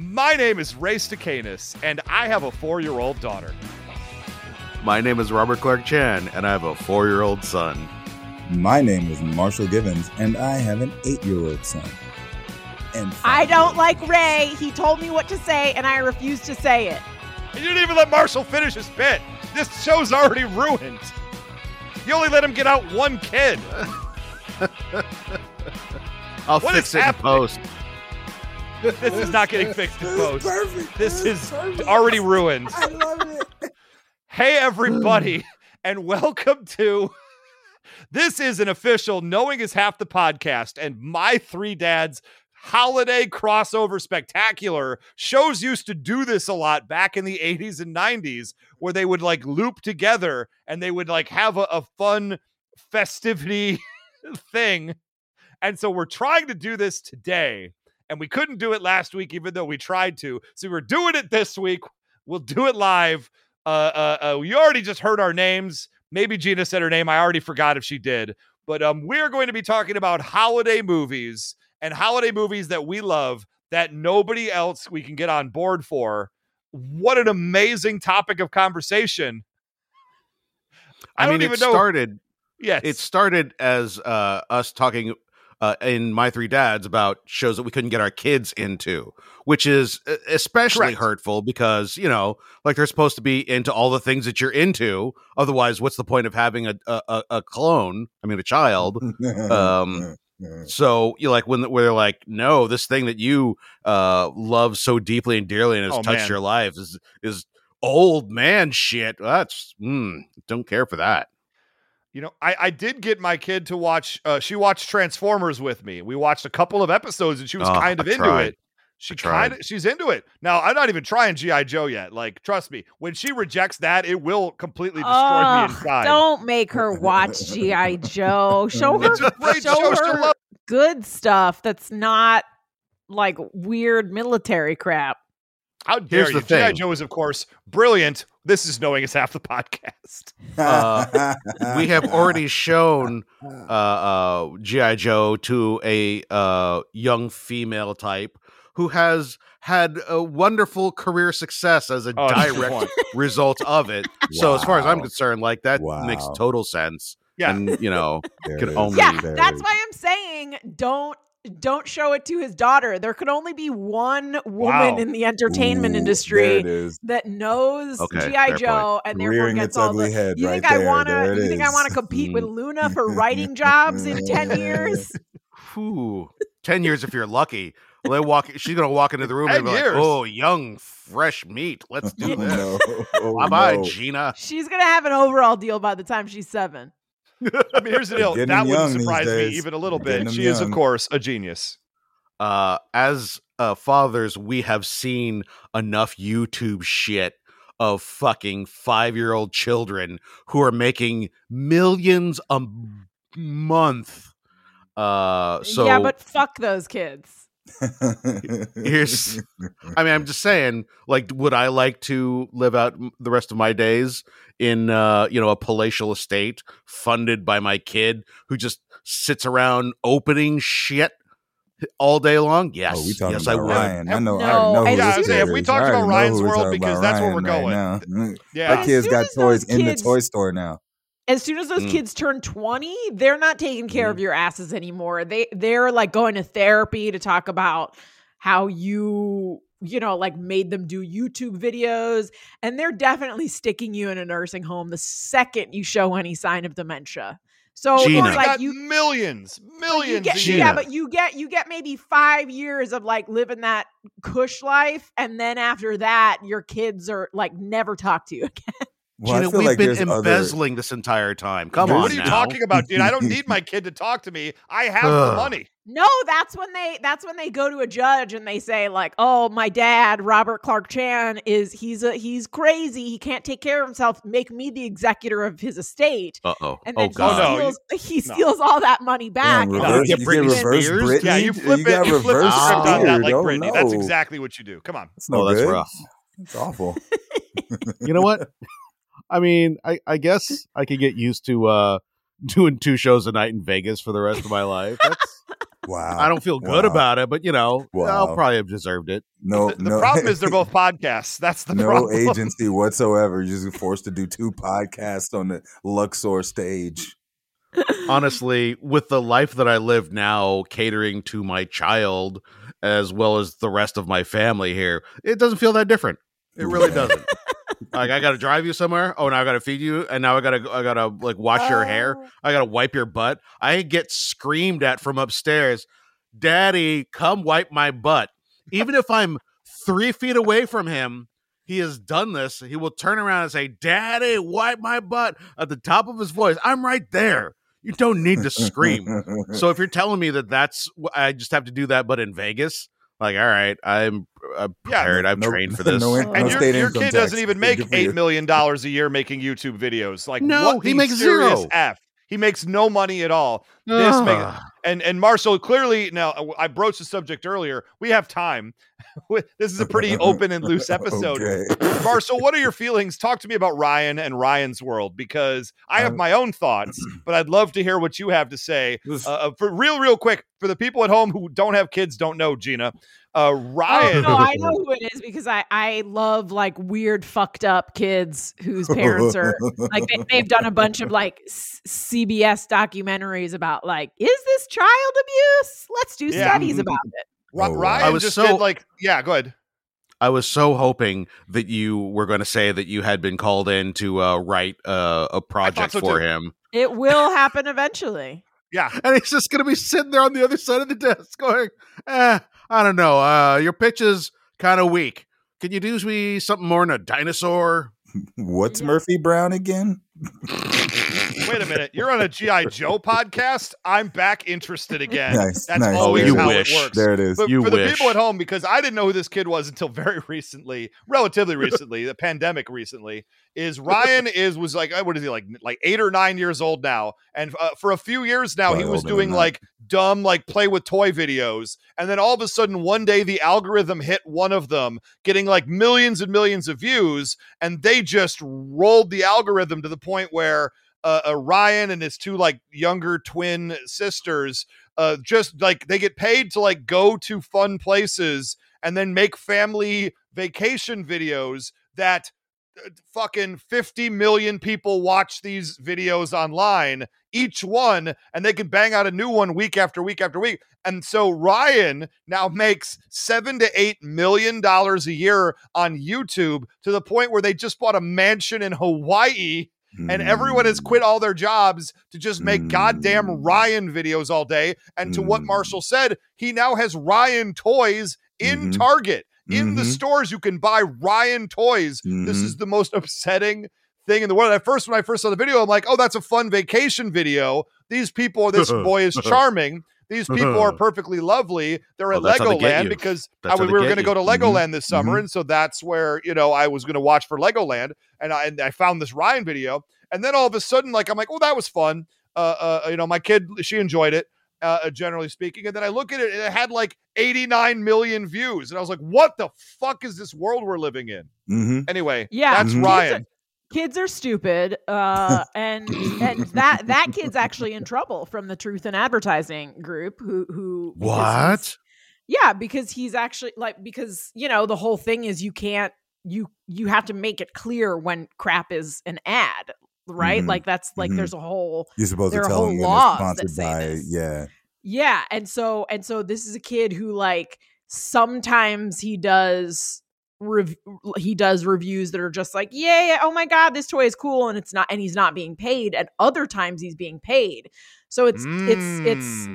My name is Ray Stekanis, and I have a 4-year-old daughter. My name is Robert Clark Chan, and I have a 4-year-old son. My name is Marshall Givens, and I have an 8-year-old son. And I don't like Ray. He told me what to say, and I refused to say it. And you didn't even let Marshall finish his bit. This show's already ruined. You only let him get out one kid. I'll what fix is it happening? In post. This is not getting fixed in post. This is already ruined. I love it. Hey, everybody, and welcome to... This is an official Knowing is Half the Podcast and My Three Dads Holiday Crossover Spectacular. Shows used to do this a lot back in the 80s and 90s where they would like loop together and they would like have a fun festivity thing. And so we're trying to do this today. And we couldn't do it last week, even though we tried to. So we're doing it this week. We'll do it live. We already just heard our names. Maybe Gina said her name. I already forgot if she did. But we're going to be talking about holiday movies and holiday movies that we love that nobody else we can get on board for. What an amazing topic of conversation. I mean, it started. Yes. It started as us talking in My Three Dads about shows that we couldn't get our kids into, which is especially hurtful because, you know, like they're supposed to be into all the things that you're into. Otherwise, what's the point of having a clone? I mean, a child. So you like when they're like, no, this thing that you love so deeply and dearly and has touched your life is old man shit. That's don't care for that. You know, I did get my kid to watch, she watched Transformers with me. We watched a couple of episodes and she was kind of into it. She's into it. Now, I'm not even trying G.I. Joe yet. Like, trust me, when she rejects that, it will completely destroy me inside. Don't make her watch G.I. Joe. Show her good stuff that's not like weird military crap. How dare you? G.I. Joe is, of course, brilliant. This is Knowing is Half the Podcast. We have already shown G.I. Joe to a young female type who has had a wonderful career success as a direct result of it. Wow. So as far as I'm concerned, like that makes total sense. Yeah. And, you know, that's why I'm saying don't show it to his daughter. There could only be one woman in the entertainment industry that knows G.I. Joe and therefore rearing gets its all ugly head right there. You think I want to compete with Luna for writing jobs in 10 years? Ooh, 10 years if you're lucky. She's going to walk into the room and be like, oh, young, fresh meat. Let's do this. Bye-bye, Gina. She's going to have an overall deal by the time she's 7. I mean, here's the deal. That wouldn't surprise me even a little bit. She is, of course, a genius. As fathers, we have seen enough YouTube shit of fucking 5-year-old children who are making millions a month. Yeah, but fuck those kids. I mean, I'm just saying, like, would I like to live out the rest of my days in, you know, a palatial estate funded by my kid who just sits around opening shit all day long? Yes. Oh, we talking about Ryan. We talked about Ryan's World because that's where we're going. Right yeah. That kid's got toys in the toy store now. As soon as those kids turn 20, they're not taking care of your asses anymore. They're like going to therapy to talk about how you know, like made them do YouTube videos. And they're definitely sticking you in a nursing home the second you show any sign of dementia. So Gina. It's like you got millions. But you get maybe 5 years of like living that cush life. And then after that, your kids are like never talk to you again. Well, Gina, we've been embezzling this entire time. Come on. What are you talking about, dude? I don't need my kid to talk to me. I have the money. No, that's when they go to a judge and they say, like, oh, my dad, Robert Clark Chan, he's crazy. He can't take care of himself. Make me the executor of his estate. And then he steals all that money back. You get reverse Britney? Yeah, you flip it on that like Britney. No. That's exactly what you do. Come on. That's rough. It's awful. You know what? I mean, I guess I could get used to doing 2 shows a night in Vegas for the rest of my life. That's Wow. I don't feel good about it, but you know, I'll probably have deserved it. The problem is they're both podcasts. That's the problem. No agency whatsoever. You're just forced to do two podcasts on the Luxor stage. Honestly, with the life that I live now, catering to my child as well as the rest of my family here, it doesn't feel that different. It really doesn't. Like, I gotta drive you somewhere. Oh, now I gotta feed you, and now I gotta like wash your hair. I gotta wipe your butt. I get screamed at from upstairs, "Daddy, come wipe my butt." Even if I'm 3 feet away from him, he has done this. He will turn around and say, "Daddy, wipe my butt," at the top of his voice. I'm right there. You don't need to scream. So if you're telling me that's I just have to do that, but in Vegas. Like, all right, I'm prepared. I've trained for this. And your kid doesn't even make $8 million a year making YouTube videos. Like, he makes zero. He makes no money at all. And Marshall, clearly, now, I broached the subject earlier. We have time. This is a pretty open and loose episode. Okay. Marshall, what are your feelings? Talk to me about Ryan and Ryan's World, because I have my own thoughts, but I'd love to hear what you have to say. For real quick, for the people at home who don't have kids, don't know, Gina. Ryan. Oh, no, I know who it is, because I love like weird fucked up kids whose parents are like they've done a bunch of like CBS documentaries about like, is this child abuse? Let's do studies about it. Ryan go ahead. I was so hoping that you were going to say that you had been called in to write a project for him. It will happen eventually. Yeah. And he's just going to be sitting there on the other side of the desk going, I don't know. Your pitch is kind of weak. Can you do me something more than a dinosaur? What's Murphy Brown again? Wait a minute. You're on a G.I. Joe podcast? I'm back interested again. That's nice. Always how it works. There it is. But the people at home, because I didn't know who this kid was until very recently, relatively recently, the pandemic recently, is Ryan was like, what is he, like 8 or 9 years old now. And for a few years now, he was doing like dumb, like play with toy videos. And then all of a sudden, one day, the algorithm hit one of them, getting like millions and millions of views. And they just rolled the algorithm to the point where Ryan and his two like younger twin sisters just like they get paid to like go to fun places and then make family vacation videos that fucking 50 million people watch these videos online, each one, and they can bang out a new one week after week after week. And so Ryan now makes $7 to $8 million a year on YouTube, to the point where they just bought a mansion in Hawaii. And everyone has quit all their jobs to just make goddamn Ryan videos all day. And to what Marshall said, he now has Ryan toys in Target. In the stores, you can buy Ryan toys. This is the most upsetting thing in the world. At first, when I first saw the video, I'm like, oh, that's a fun vacation video. These people, this boy is charming. These people are perfectly lovely. They're at Legoland, because we were going to go to Legoland this summer. And so that's where, you know, I was going to watch for Legoland. And I found this Ryan video. And then all of a sudden, like, I'm like, oh, that was fun. You know, my kid, she enjoyed it, generally speaking. And then I look at it, and it had like 89 million views. And I was like, what the fuck is this world we're living in? Anyway, that's Ryan. Kids are stupid, and that kid's actually in trouble from the Truth in Advertising group. Who? What? Yeah, because he's actually like, because you know the whole thing is you have to make it clear when crap is an ad, right? Like that's like there's a whole you're supposed there to are tell whole laws that say by, this. Yeah, and so this is a kid who like sometimes he does. He does reviews that are just like, yeah, oh my God, this toy is cool, and it's not, and he's not being paid. And other times he's being paid. So it's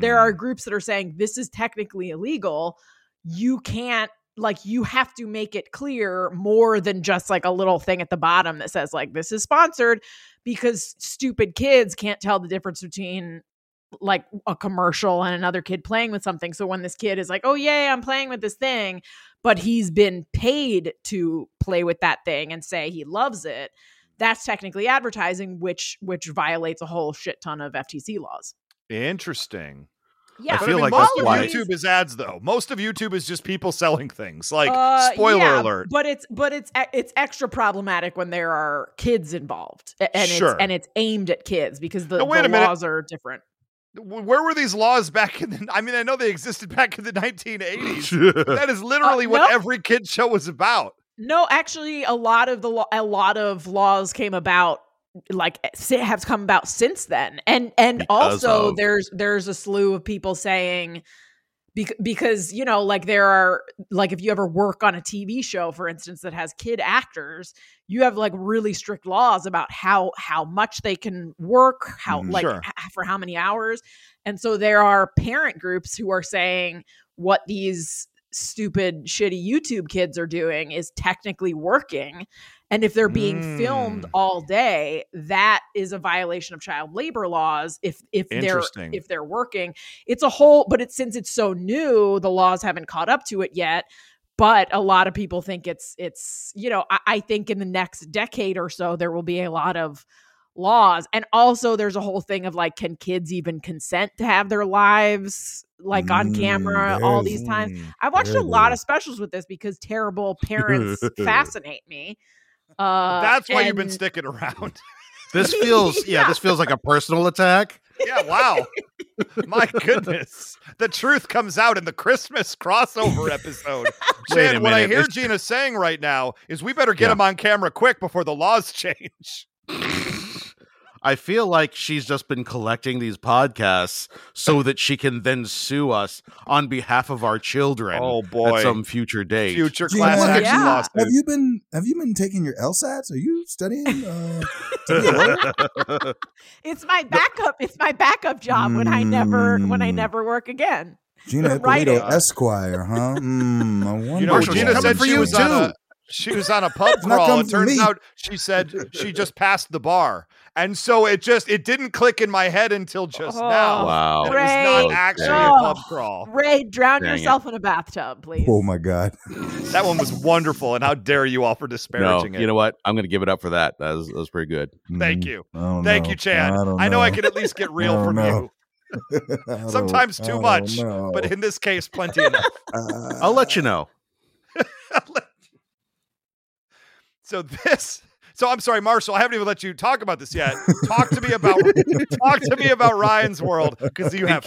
there are groups that are saying this is technically illegal. You can't, like, you have to make it clear more than just like a little thing at the bottom that says like this is sponsored, because stupid kids can't tell the difference between like a commercial and another kid playing with something. So when this kid is like, oh yeah, I'm playing with this thing, but he's been paid to play with that thing and say he loves it, that's technically advertising, which violates a whole shit ton of FTC laws. Interesting. Yeah, I feel like most of YouTube is ads, though. Most of YouTube is just people selling things. Like, spoiler alert. But it's extra problematic when there are kids involved, and it's aimed at kids, because the laws are different. Where were these laws back in the... I mean, I know they existed back in the 1980s. That is literally what every kid show was about. No, actually, a lot of laws came about, like, have come about since then. And because also of... there's a slew of people saying... Because, you know, like there are, like if you ever work on a TV show, for instance, that has kid actors, you have like really strict laws about how much they can work, for how many hours. And so there are parent groups who are saying what these stupid, shitty YouTube kids are doing is technically working. And if they're being filmed all day, that is a violation of child labor laws. If they're working, it's a whole. But since it's so new, the laws haven't caught up to it yet. But a lot of people think it's you know, I think in the next decade or so there will be a lot of laws. And also there's a whole thing of like, can kids even consent to have their lives like on camera all these times? I watched a lot of specials with this because terrible parents fascinate me. That's why you've been sticking around. This feels this feels like a personal attack. Yeah, wow. My goodness. The truth comes out in the Christmas crossover episode. Chan, what I hear Gina saying right now is we better get him on camera quick before the laws change. I feel like she's just been collecting these podcasts so that she can then sue us on behalf of our children. Oh boy. At some future date. Future class action lawsuit. Have you been taking your LSATs? Are you studying? It's my backup job when I never work again. Gina Ippy, Esquire, huh? You know, Gina said for you too. She was on a pub crawl. It turns out she said she just passed the bar. And so it didn't click in my head until just now. Wow. It was not actually a pub crawl. Ray, drown yourself in a bathtub, please. Oh, my God. That one was wonderful. And how dare you all for disparaging it. You know what? I'm going to give it up for that. That was pretty good. Thank you. Thank you, Chan. I know I can at least get real from you. Sometimes too much, but in this case, plenty enough. I'll let you know. So I'm sorry, Marshall, I haven't even let you talk about this yet. Talk to me about Ryan's World, because you have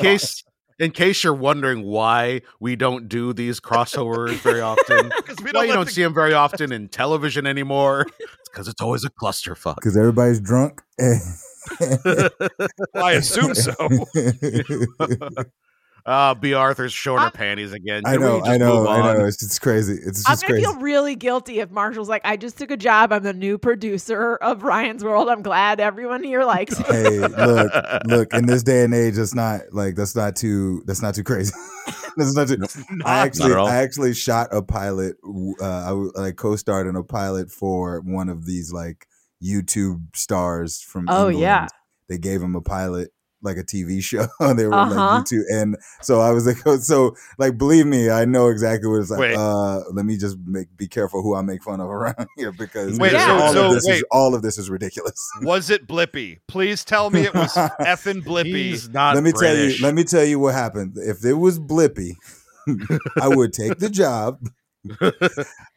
in case you're wondering why we don't do these crossovers very often. You don't see them very often in television anymore. It's because it's always a clusterfuck. Because everybody's drunk. Well, I assume so. B. Arthur's shorter panties again. I know. It's crazy. I'm gonna feel really guilty if Marshall's like, I just took a job. I'm the new producer of Ryan's World. I'm glad everyone here likes it. Hey, look. In this day and age, it's not like that's not too crazy. I actually shot a pilot. I co-starred in a pilot for one of these like YouTube stars from England. Yeah, they gave him a pilot. Like a TV show, they were like YouTube, and so I was like, believe me, I know exactly what it's like. Let me just be careful who I make fun of around here because all of this is ridiculous. Was it Blippi? Please tell me it was effing Blippi. He's not. Let me tell you what happened. If it was Blippi, I would take the job.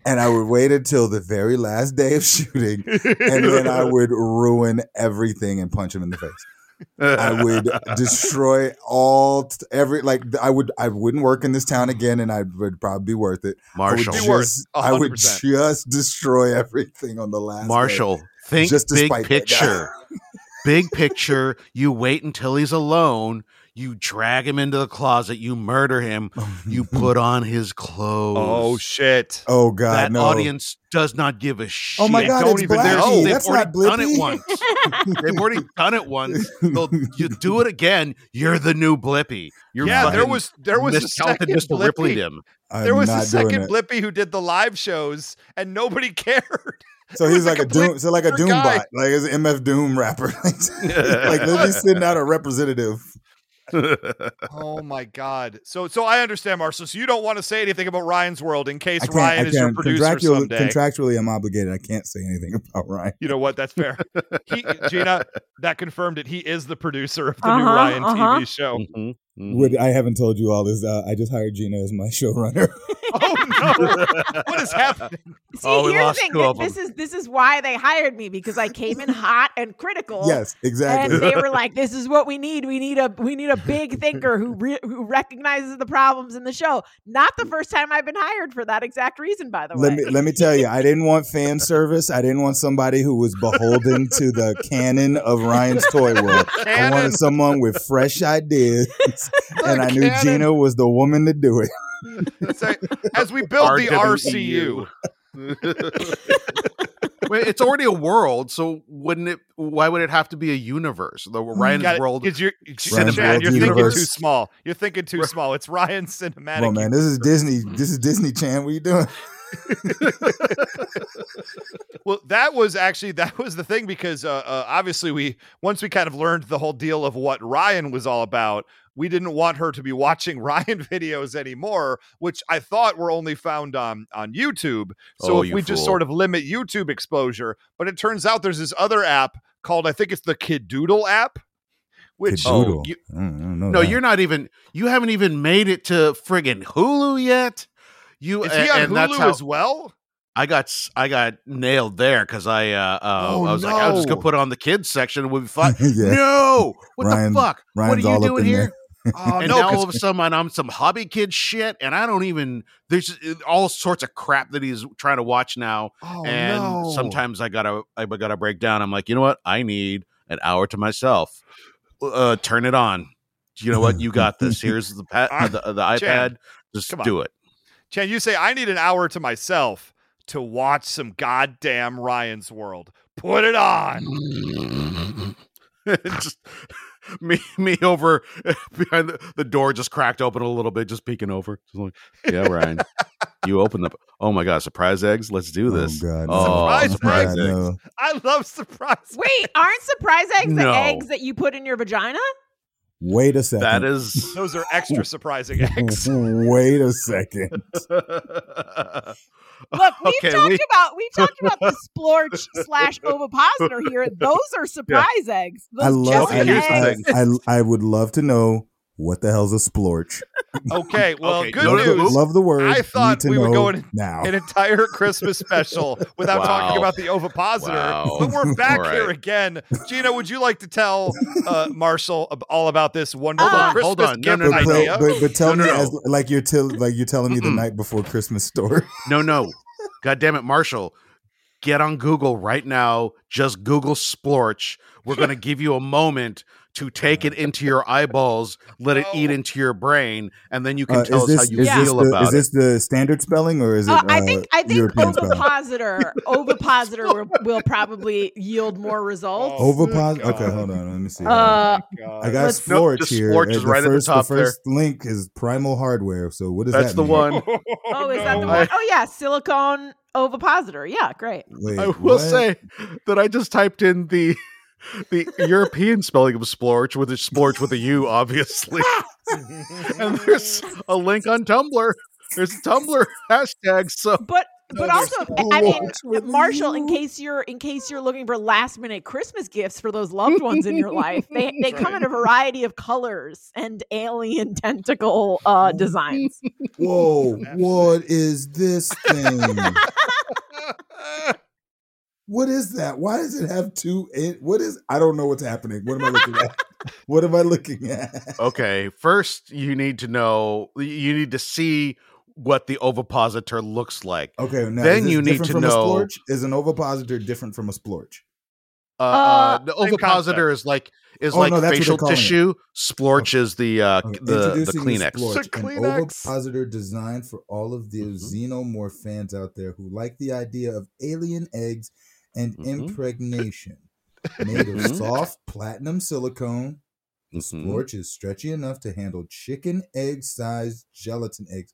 And I would wait until the very last day of shooting, and then I would ruin everything and punch him in the face. I would destroy I wouldn't work in this town again, and I would probably be worth it. Marshall, I would just destroy everything on the last. Marshall, day, think just big picture. Big picture. You wait until he's alone. You drag him into the closet. You murder him. You put on his clothes. Oh shit! Oh god! That audience does not give a shit. Oh my god! They've already done it once. You do it again. You're the new Blippi. There was a second Blippi. There was a second Blippi who did the live shows, and nobody cared. So he's like a Doom bot, like he's an MF Doom rapper. Like Blippi sending out a representative. Oh my god. So I understand, Marshall. So you don't want to say anything about Ryan's World in case Ryan is your producer someday. Contractually, I'm obligated. I can't say anything about Ryan. You know what? That's fair. Gina, that confirmed it. He is the producer of the new Ryan TV show. Mm-hmm. I haven't told you all this. I just hired Gina as my showrunner. Oh no! What is happening? See, here's the thing. This is why they hired me, because I came in hot and critical. Yes, exactly. And they were like, "This is what we need. We need a big thinker who recognizes the problems in the show." Not the first time I've been hired for that exact reason, by the way. Let me tell you, I didn't want fan service. I didn't want somebody who was beholden to the canon of Ryan's Toy World. I wanted someone with fresh ideas. And I knew Gina was the woman to do it. As we build the RCU. It's already a world, so why would it have to be a universe? The Ryan's World. You're thinking too small. It's Ryan's cinematic. Well, man, this is Disney. This is Disney Chan. What are you doing? Well, that was the thing, because obviously once we kind of learned the whole deal of what Ryan was all about, we didn't want her to be watching Ryan videos anymore, which I thought were only found on YouTube. So if we just sort of limit YouTube exposure, but it turns out there's this other app called, I think it's the Kidoodle app. Which you haven't even made it to friggin' Hulu yet. Is he on Hulu that's how, as well? I got nailed there because I was like, I'll just go put it on the kids section and we'll be fine. Yeah. No, the fuck? Ryan's, what are you doing here? Now all of a sudden I'm some hobby kid shit, and I don't even. There's all sorts of crap that he's trying to watch now, sometimes I gotta break down. I'm like, you know what? I need an hour to myself. Turn it on. You know what? You got this. Here's the iPad. Chad, just do it. Chan, you say, I need an hour to myself to watch some goddamn Ryan's World. Put it on. Just, me over behind the door, just cracked open a little bit, just peeking over. Just like, yeah, Ryan, you opened up. Oh my God, surprise eggs! Let's do this. Oh, God. Surprise eggs! No. I love surprise. Wait, aren't surprise eggs the eggs that you put in your vagina? Wait a second. Those are extra surprising eggs. Wait a second. Look, we talked about the splorch / ovipositor here. Those are surprise eggs. Those eggs. I would love to know what the hell's a splorch. Okay, well, good news. Love the word. I thought we were going an entire Christmas special without talking about the ovipositor, but we're back here again. Gina, would you like to tell Marshall all about this wonderful Christmas gift idea? But tell me, like you're telling me the night before Christmas story. No, God damn it, Marshall. Get on Google right now. Just Google splorch. We're going to give you a moment to take it into your eyeballs, let it eat into your brain, and then you can tell us how you feel about it. Is this the standard spelling, or is it? I think ovipositor will probably yield more results. Ovipositor. Okay, hold on. Let me see. I got splorch here. Splorch is right at the top. The first link is Primal Hardware. So what is that? That's the one. Oh, is that the one? Oh yeah, silicone ovipositor. Yeah, great. Wait, I will say that I just typed in the European spelling of splorch, with a splorch with a U, obviously. And there's a link on Tumblr. There's a Tumblr hashtag. So, but also, I mean, Marshall, in case you're looking for last minute Christmas gifts for those loved ones in your life, they come in a variety of colors and alien tentacle designs. Whoa! What is this thing? What is that? Why does it have two? I don't know what's happening. What am I looking at? Okay, first you need to see what the ovipositor looks like. Okay, now then you need to know. Is an ovipositor different from a splorch? The ovipositor is like facial tissue. Splorch is the Kleenex. An ovipositor designed for all of the Xenomorph fans out there who like the idea of alien eggs and impregnation. Made of soft platinum silicone, the splorch is stretchy enough to handle chicken egg-sized gelatin eggs.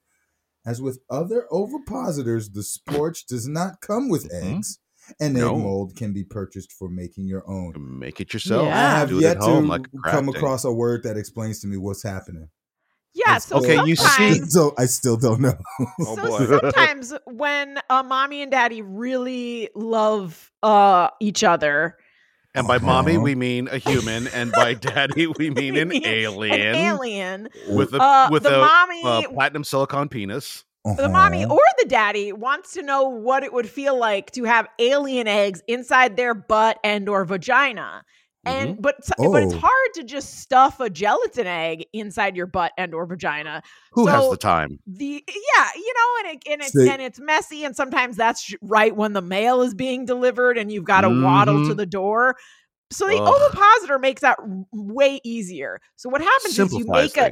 As with other ovipositors, the splorch does not come with eggs. An egg mold can be purchased for making your own. Make it yourself. Yeah. I have come across a word that explains to me what's happening. Yeah, you see. So I still don't know. Sometimes when mommy and daddy really love each other, And by mommy, we mean a human, and by daddy, we mean an alien. An alien with a platinum silicone penis. The mommy or the daddy wants to know what it would feel like to have alien eggs inside their butt and or vagina. And but it's hard to just stuff a gelatin egg inside your butt and or vagina. Who has the time? And it's messy, and sometimes that's right when the mail is being delivered, and you've got to waddle to the door. So the ovipositor makes that way easier. So what happens is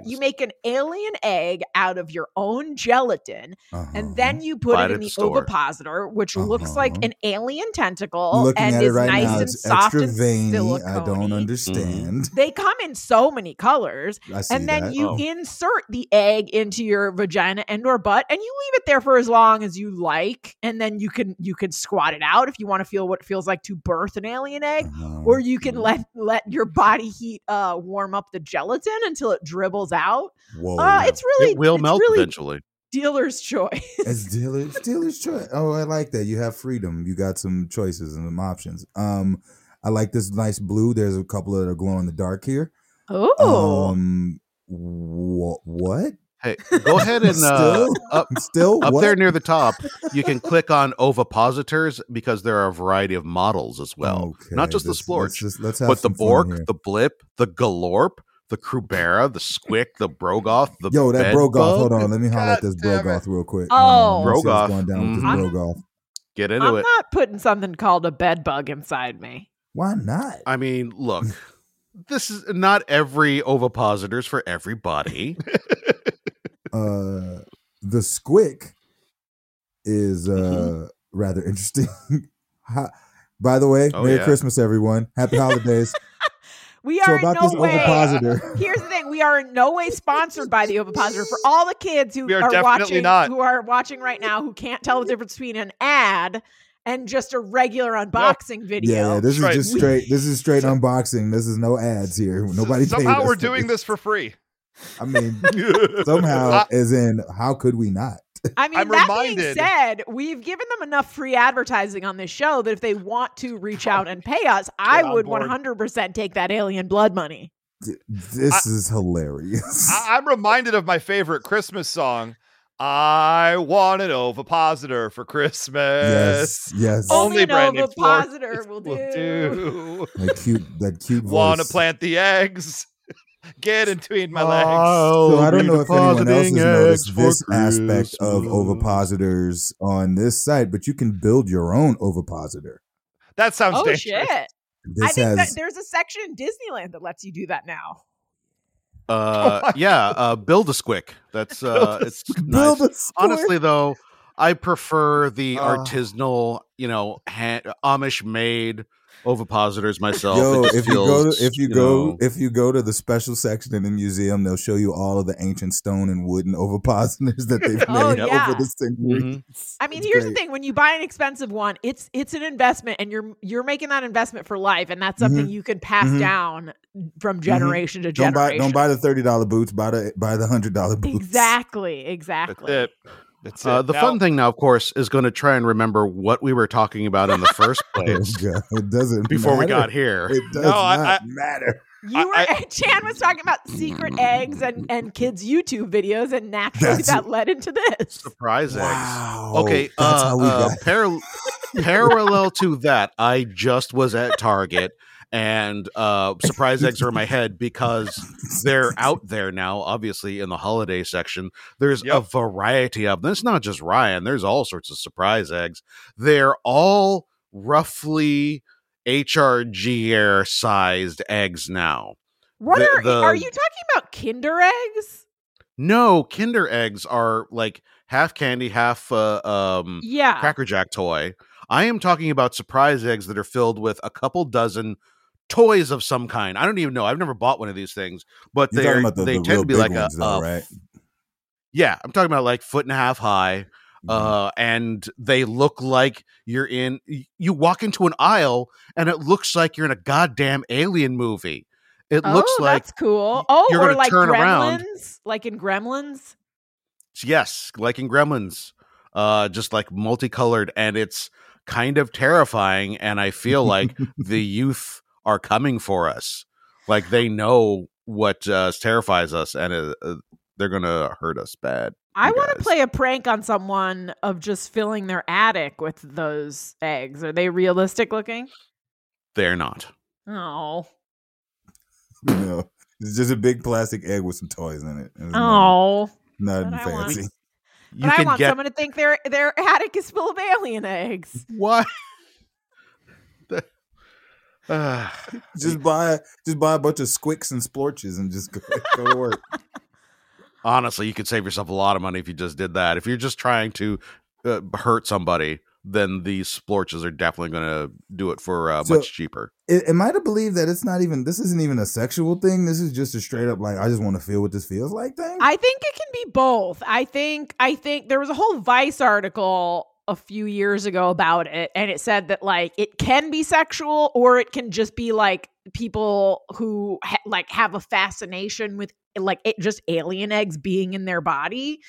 you make an alien egg out of your own gelatin, and then you put it in the ovipositor, which looks like an alien tentacle. Looking and is right nice now, and soft and silicone. I don't understand. They come in so many colors, and then you insert the egg into your vagina and or butt, and you leave it there for as long as you like, and then you can squat it out if you want to feel what it feels like to birth an alien egg, or you can let your body heat warm up the gelatin until it dribbles out. Whoa! It will melt eventually. Dealer's choice. It's dealer's choice. Oh, I like that. You have freedom. You got some choices and some options. I like this nice blue. There's a couple that are glow in the dark here. Oh. What? Hey, go ahead and up there near the top, you can click on ovipositors because there are a variety of models as well. Okay, not just the splorch, but the Bork, the Blip, the Galorp, the Krubera, the Squick, the Brogoth, the Brogoth. Hold on, let me highlight this Brogoth real quick. Oh, Brogoth. Going down with this Brogoth. Get into it. I'm not putting something called a bed bug inside me. Why not? I mean, look, this is not every ovipositor's for everybody. The Squick is rather interesting. By the way, Merry Christmas, everyone. Happy holidays. We are ovipositor. Here's the thing: we are in no way sponsored by the ovipositor. For all the kids who are watching right now who can't tell the difference between an ad and just a regular unboxing video. Yeah, this is just straight. This is straight unboxing. This is no ads here. Nobody. Somehow we're doing this for free. I mean, somehow, as in, how could we not? I mean, that being said, we've given them enough free advertising on this show that if they want to reach out and pay us, I would 100% take that alien blood money. This is hilarious. I'm reminded of my favorite Christmas song. I want an ovipositor for Christmas. Yes. Only an ovipositor will do. That cute voice. Want to plant the eggs. Get in between my legs. So I don't know if anyone else has noticed this aspect of ovipositors on this site, but you can build your own ovipositor. That sounds dangerous. Oh, shit. I think there's a section in Disneyland that lets you do that now. Build a Squick. That's build a Squick. Honestly, though, I prefer the artisanal, Amish made ovipositors myself. If you go to the special section in the museum, they'll show you all of the ancient stone and wooden ovipositors that they've made over the centuries. I mean, here's the thing: when you buy an expensive one, it's an investment, and you're making that investment for life, and that's something you can pass down from generation to generation. Don't buy the $30 boots. Buy the $100 boots. Exactly. That's it. The fun thing now, of course, is going to try and remember what we were talking about in the first place. It doesn't before matter. We got here. It does not matter. Chan was talking about secret eggs and kids' YouTube videos, and naturally that led into this. Surprise eggs. Okay, that's how we got parallel to that, I just was at Target. And surprise eggs are in my head because they're out there now, obviously, in the holiday section. There's a variety of them. It's not just Ryan. There's all sorts of surprise eggs. They're all roughly HRGR-sized eggs now. Are you talking about Kinder eggs? No, Kinder eggs are like half candy, half Cracker Jack toy. I am talking about surprise eggs that are filled with a couple dozen toys of some kind. I don't even know. I've never bought one of these things, but they tend to be like ones, right? Yeah, I'm talking about like foot and a half high, and they look like you walk into an aisle and it looks like you're in a goddamn alien movie. It looks like that's cool. You're or like turn Gremlins, around. Like in Gremlins. Yes, like in Gremlins, just like multicolored, and it's kind of terrifying. And I feel like the youth are coming for us. Like, they know what terrifies us, and they're going to hurt us bad. I want to play a prank on someone of just filling their attic with those eggs. Are they realistic looking? They're not. Oh. No. It's just a big plastic egg with some toys in it. Oh. Not fancy. I want someone to think their attic is full of alien eggs. What? Just buy a bunch of Squicks and Splorches and just go to work. Honestly, you could save yourself a lot of money if you just did that. If you're just trying to hurt somebody, then these Splorches are definitely going to do it for much cheaper. Am I to believe that this isn't even a sexual thing? This is just a straight up, like, I just want to feel what this feels like thing? I think it can be both. I think there was a whole Vice article a few years ago about it, and it said that, like, it can be sexual, or it can just be like people who have a fascination with, like, it just alien eggs being in their body.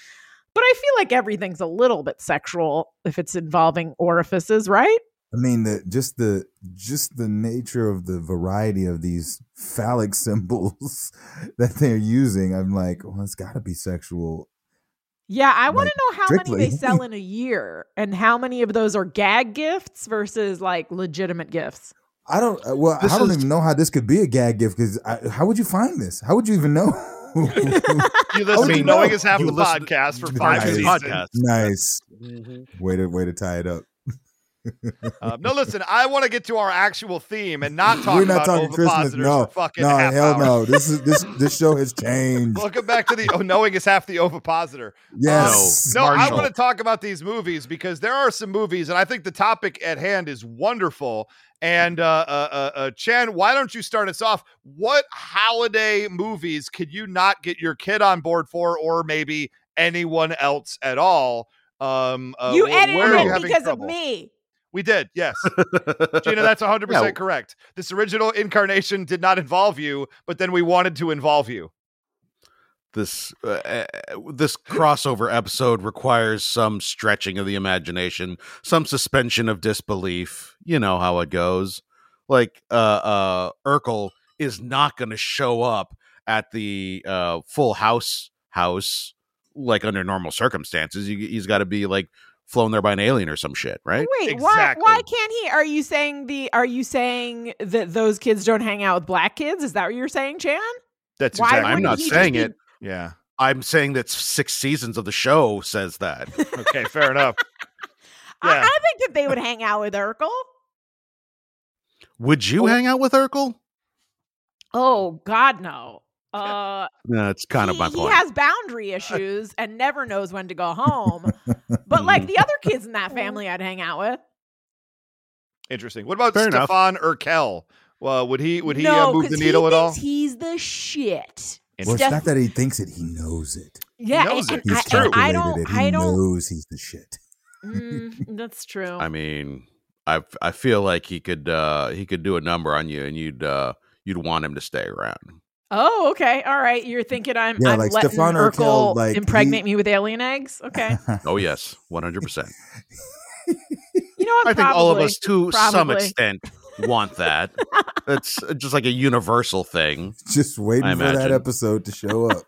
But I feel like everything's a little bit sexual if it's involving orifices, right? I mean, the nature of the variety of these phallic symbols that they're using, I'm like, well, it's got to be sexual. Yeah, I want to know how many they sell in a year, and how many of those are gag gifts versus, like, legitimate gifts. I don't even know how this could be a gag gift, because how would you find this? How would you even know? You listen to Knowing is Half the Podcast for 5 seasons. Nice. Mm-hmm. Way to tie it up. No, listen, I want to get to our actual theme and not talking about Christmas. No, hell no. This show has changed. Welcome back to the Knowing is Half the Ovipositor. Yes. I want to talk about these movies, because there are some movies, and I think the topic at hand is wonderful. And Chan, why don't you start us off? What holiday movies could you not get your kid on board for, or maybe anyone else at all? You edited it because of me. We did, yes. Gina, that's 100% correct. This original incarnation did not involve you, but then we wanted to involve you. This crossover episode requires some stretching of the imagination, some suspension of disbelief. You know how it goes. Like, Urkel is not going to show up at the Full House, like, under normal circumstances. He's got to be, like, flown there by an alien or some shit, right? Wait, exactly. Why can't he? Are you saying that those kids don't hang out with black kids? Is that what you're saying, Chan? That's exactly. I'm not saying it. Yeah, I'm saying that 6 seasons of the show says that. Okay, fair enough. Yeah. I think that they would hang out with Urkel. Would you hang out with Urkel? Oh God, no. No, it's kind of my point. He has boundary issues and never knows when to go home. But, like, the other kids in that family, I'd hang out with. Interesting. What about Stefan Urkel? Well, would he move the needle at all? He's the shit. Well, it's not that he thinks it; he knows it. Yeah, it's true. I don't. He knows he's the shit. That's true. I mean, I feel like he could do a number on you, and you'd want him to stay around. Oh, okay. All right. You're thinking I'm like letting Stefan Urkel impregnate me with alien eggs? Okay. Oh, yes. 100%. You know what? I think all of us, to some extent, want that. It's just like a universal thing. Just waiting for that episode to show up.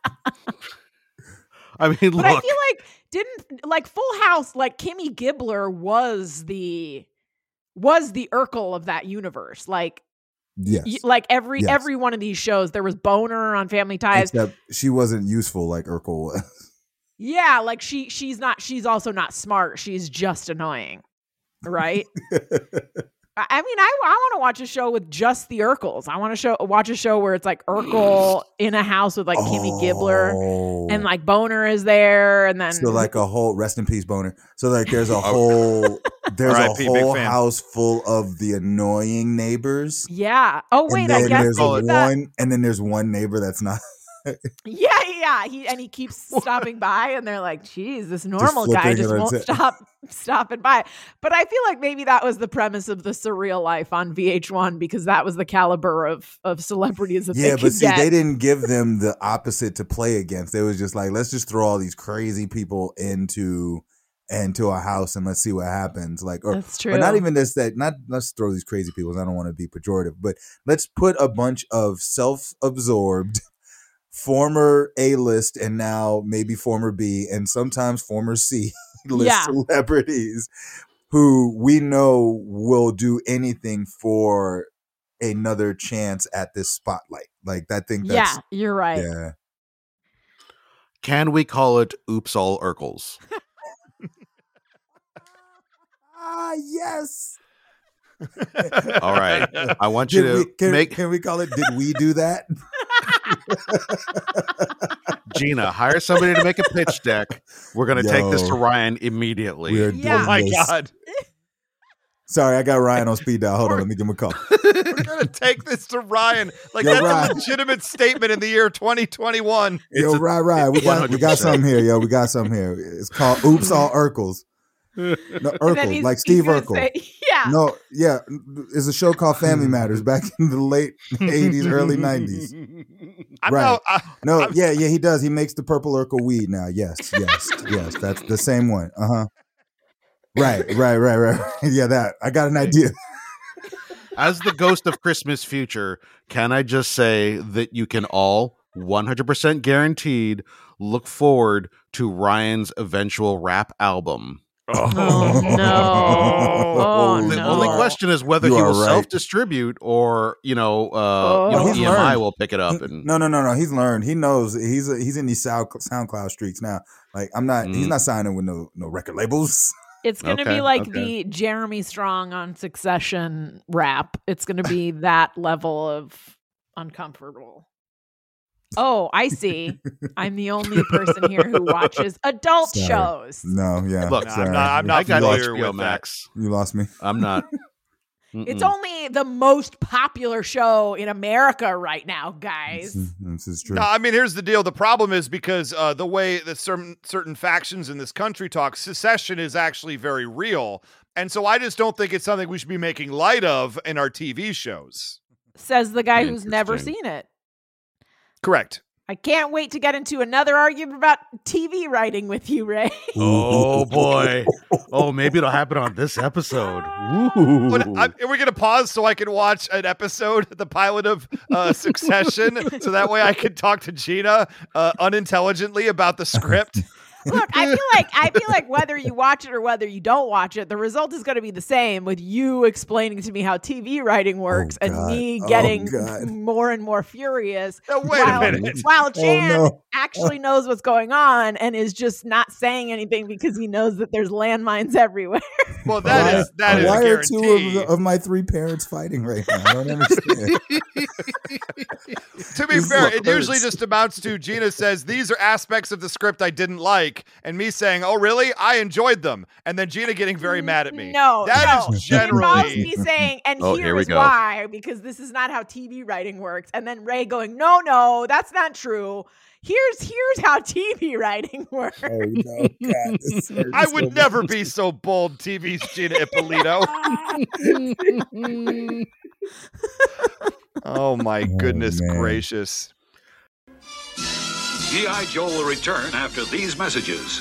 I mean, look. But I feel like, Full House, like, Kimmy Gibbler was the Urkel of that universe. Like, yes. Every one of these shows, there was Boner on Family Ties. Except she wasn't useful like Urkel was. Yeah, like she's also not smart. She's just annoying, right? I mean, I want to watch a show with just the Urkels. I want to watch a show where it's like Urkel in a house with, like, Kimmy Gibbler, and, like, Boner is there, and then so, like, a whole rest in peace Boner. So, like, there's a whole house full of the annoying neighbors. Yeah. Oh wait, I guess there's there's one neighbor that's not. Yeah. He keeps stopping by, and they're like, "Geez, this normal guy just won't stop stopping by." But I feel like maybe that was the premise of The Surreal Life on VH1, because that was the caliber of celebrities that they could get. Yeah, but see, they didn't give them the opposite to play against. It was just like, let's just throw all these crazy people into and to a house and let's see what happens. Like, or, that's true. Or not even this, that, not let's throw these crazy people. I don't want to be pejorative, but let's put a bunch of self-absorbed former A-list and now maybe former B and sometimes former C-list celebrities who we know will do anything for another chance at this spotlight. Like, I think that's... Yeah, you're right. Yeah. Can we call it Oops All Urkels? Ah, yes! All right. I want you Can we call it Did We Do That? Gina, hire somebody to make a pitch deck. We're going to take this to Ryan immediately. We are doing this. My God. Sorry, I got Ryan on speed dial. Hold on, let me give him a call. We're going to take this to Ryan. Like, yo, that's Ryan. A legitimate statement in the year 2021. Yo, Ryan, we got something here. Yo, we got something here. It's called Oops All Urkels. No, Urkel, like Steve Urkel. Say, yeah. No, yeah. It's a show called Family Matters back in the late 80s, early 90s. Yeah, he does. He makes the purple Urkel weed now. Yes. That's the same one. Uh-huh. Right. Yeah, that. I got an idea. As the ghost of Christmas future, can I just say that you can all 100% guaranteed look forward to Ryan's eventual rap album? The only question is whether he will self-distribute or EMI learned. Will pick it up. And no. He's learned. He knows. He's in these SoundCloud streets now. Like he's not signing with no record labels. It's gonna be like the Jeremy Strong on Succession rap. It's gonna be that level of uncomfortable. Oh, I see. I'm the only person here who watches adult shows. No, yeah. Look, I'm not familiar with Max. You lost me. I'm not. It's only the most popular show in America right now, guys. This is true. No, I mean, here's the deal. The problem is because the way that certain factions in this country talk, secession is actually very real. And so I just don't think it's something we should be making light of in our TV shows. Says the guy who's never seen it. Correct. I can't wait to get into another argument about TV writing with you, Ray. Oh, boy. Oh, maybe it'll happen on this episode. Ooh. Are we going to pause so I can watch an episode, the pilot of Succession, so that way I can talk to Gina unintelligently about the script? Look, I feel like whether you watch it or whether you don't watch it, the result is going to be the same with you explaining to me how TV writing works and me getting more and more furious. No, while Chan actually knows what's going on and is just not saying anything because he knows that there's landmines everywhere. Well, that is a guarantee. Why are two of my three parents fighting right now? I don't understand. To be fair, it usually just amounts to Gina says, these are aspects of the script I didn't like. And me saying, "Oh, really? I enjoyed them," and then Gina getting very mad at me. No, that is generally it involves me saying, "And here's why," because this is not how TV writing works. And then Ray going, "No, that's not true. Here's how TV writing works." Oh, no, God, I would never be so bold, TV's Gina Ippolito. Oh my goodness gracious. G.I. Joe will return after these messages.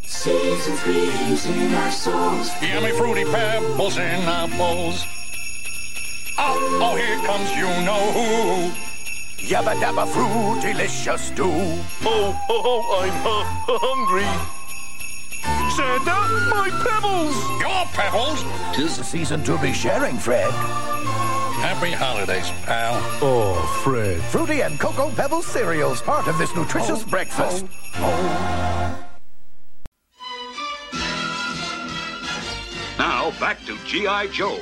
Seasons breathes in our souls. Yummy fruity pebbles in our bowls. Oh, here comes you know who. Yabba dabba fruit, delicious stew. Oh, I'm hungry. Santa, my pebbles! Your pebbles? 'Tis the season to be sharing, Fred. Happy holidays, pal. Oh, Fred. Fruity and Cocoa Pebbles cereals, part of this nutritious breakfast. Now, back to G.I. Joe.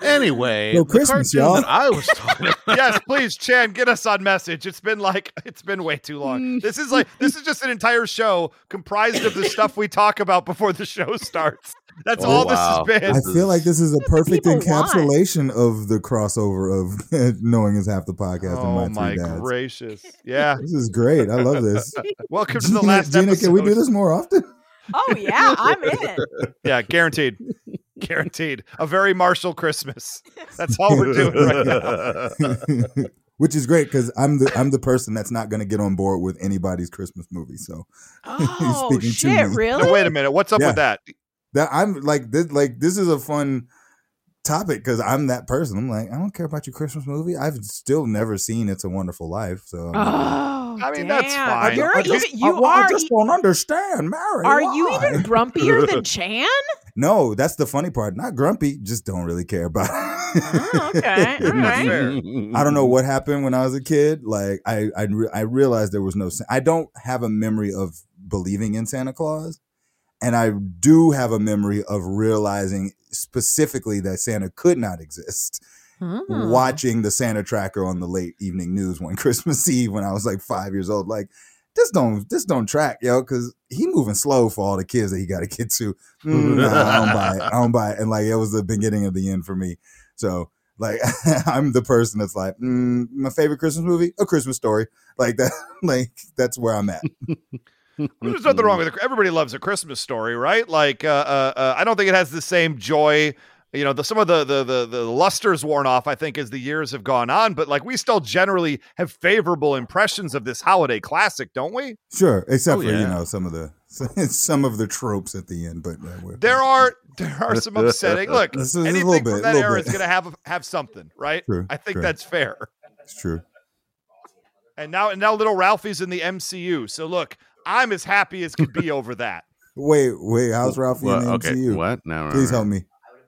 Anyway, no Christmas, y'all. That I was talking about. Yes, please, Chan, get us on message. It's been way too long. This is just an entire show comprised of the stuff we talk about before the show starts. That's this has been. I feel like this is a perfect encapsulation of the crossover of Knowing is Half the Podcast. Oh, and My Three Dads. Gracious. Yeah. This is great. I love this. Welcome to the last episode. Can we do this more often? Oh, yeah. I'm in. Yeah, guaranteed. Guaranteed. A very Marshall Christmas. That's all we're doing right now. Which is great because I'm the person that's not going to get on board with anybody's Christmas movie. So, oh, shit, really? No, wait a minute. What's up with that? That I'm like this is a fun topic because I'm that person. I'm like, I don't care about your Christmas movie. I've still never seen It's a Wonderful Life. So I mean, that's fine. I just don't understand, Mary. Why? You even grumpier than Chan? No, that's the funny part. Not grumpy, just don't really care about it. Oh, okay. All right. I don't know what happened when I was a kid. Like I realized there was no. I don't have a memory of believing in Santa Claus. And I do have a memory of realizing specifically that Santa could not exist. Watching the Santa tracker on the late evening news one Christmas Eve when I was like 5 years old. Like, this don't track, yo, because he moving slow for all the kids that he got to get to. I don't buy it. And like, it was the beginning of the end for me. So like, I'm the person that's like, my favorite Christmas movie, A Christmas Story. Like that. Like, that's where I'm at. There's nothing wrong with it. Everybody loves A Christmas Story, right? Like, I don't think it has the same joy. You know, some of the luster's worn off, I think, as the years have gone on. But like, we still generally have favorable impressions of this holiday classic, don't we? Sure, except for some of the tropes at the end. But there are some upsetting. Look, anything from that era is going to have something, right? True, I think that's fair. It's true. And now, little Ralphie's in the MCU. So look. I'm as happy as could be over that. Wait, how's Ralphie in the MCU? What? No, please help me.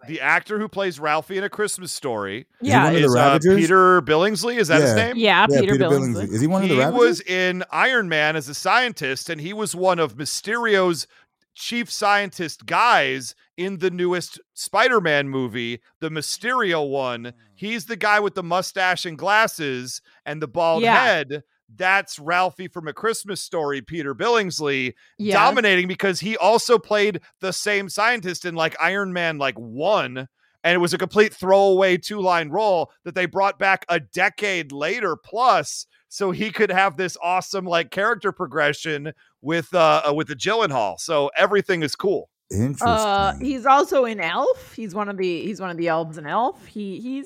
The actor who plays Ralphie in A Christmas Story is Peter Billingsley. Is that his name? Yeah, Peter Billingsley. Is he one of the Ravagers? He was in Iron Man as a scientist, and he was one of Mysterio's chief scientist guys in the newest Spider-Man movie, the Mysterio one. He's the guy with the mustache and glasses and the bald head. That's Ralphie from A Christmas Story, Peter Billingsley, dominating because he also played the same scientist in like Iron Man, 1. And it was a complete throwaway 2-line role that they brought back a decade later plus so he could have this awesome like character progression with the Gyllenhaal. So everything is cool. Interesting. He's also in Elf. He's one of the elves in Elf. He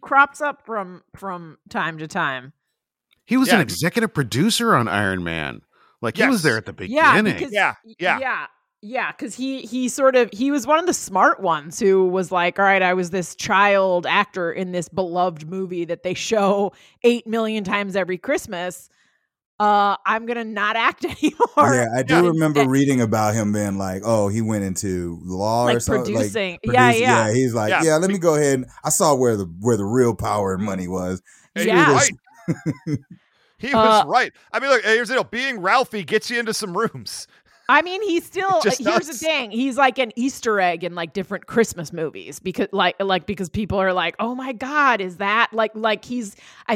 crops up from time to time. He was an executive producer on Iron Man. Like he was there at the beginning. Because he was one of the smart ones who was like, all right, I was this child actor in this beloved movie that they show 8 million times every Christmas. I'm going to not act anymore. Yeah, I do remember reading about him being like, oh, he went into law or something. Producing. Yeah. He's like, let me go ahead. And I saw where the real power and money was. He was right. I mean, look, here's the deal. Being Ralphie gets you into some rooms. I mean, he's still, here's the thing. He's like an Easter egg in like different Christmas movies because people are like, oh my God, is that like I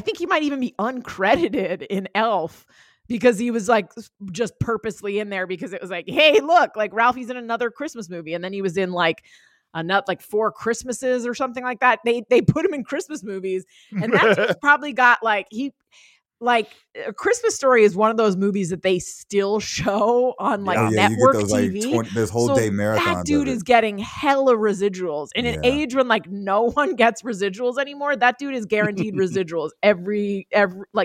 think he might even be uncredited in Elf because he was like just purposely in there because it was like, hey, look, like Ralphie's in another Christmas movie. And then he was in like, enough like 4 Christmases or something like that. They put him in Christmas movies, and that's what's probably got A Christmas Story is one of those movies that they still show on network you get those, TV. This whole day marathon. That dude is getting hella residuals in an age when like no one gets residuals anymore. That dude is guaranteed residuals every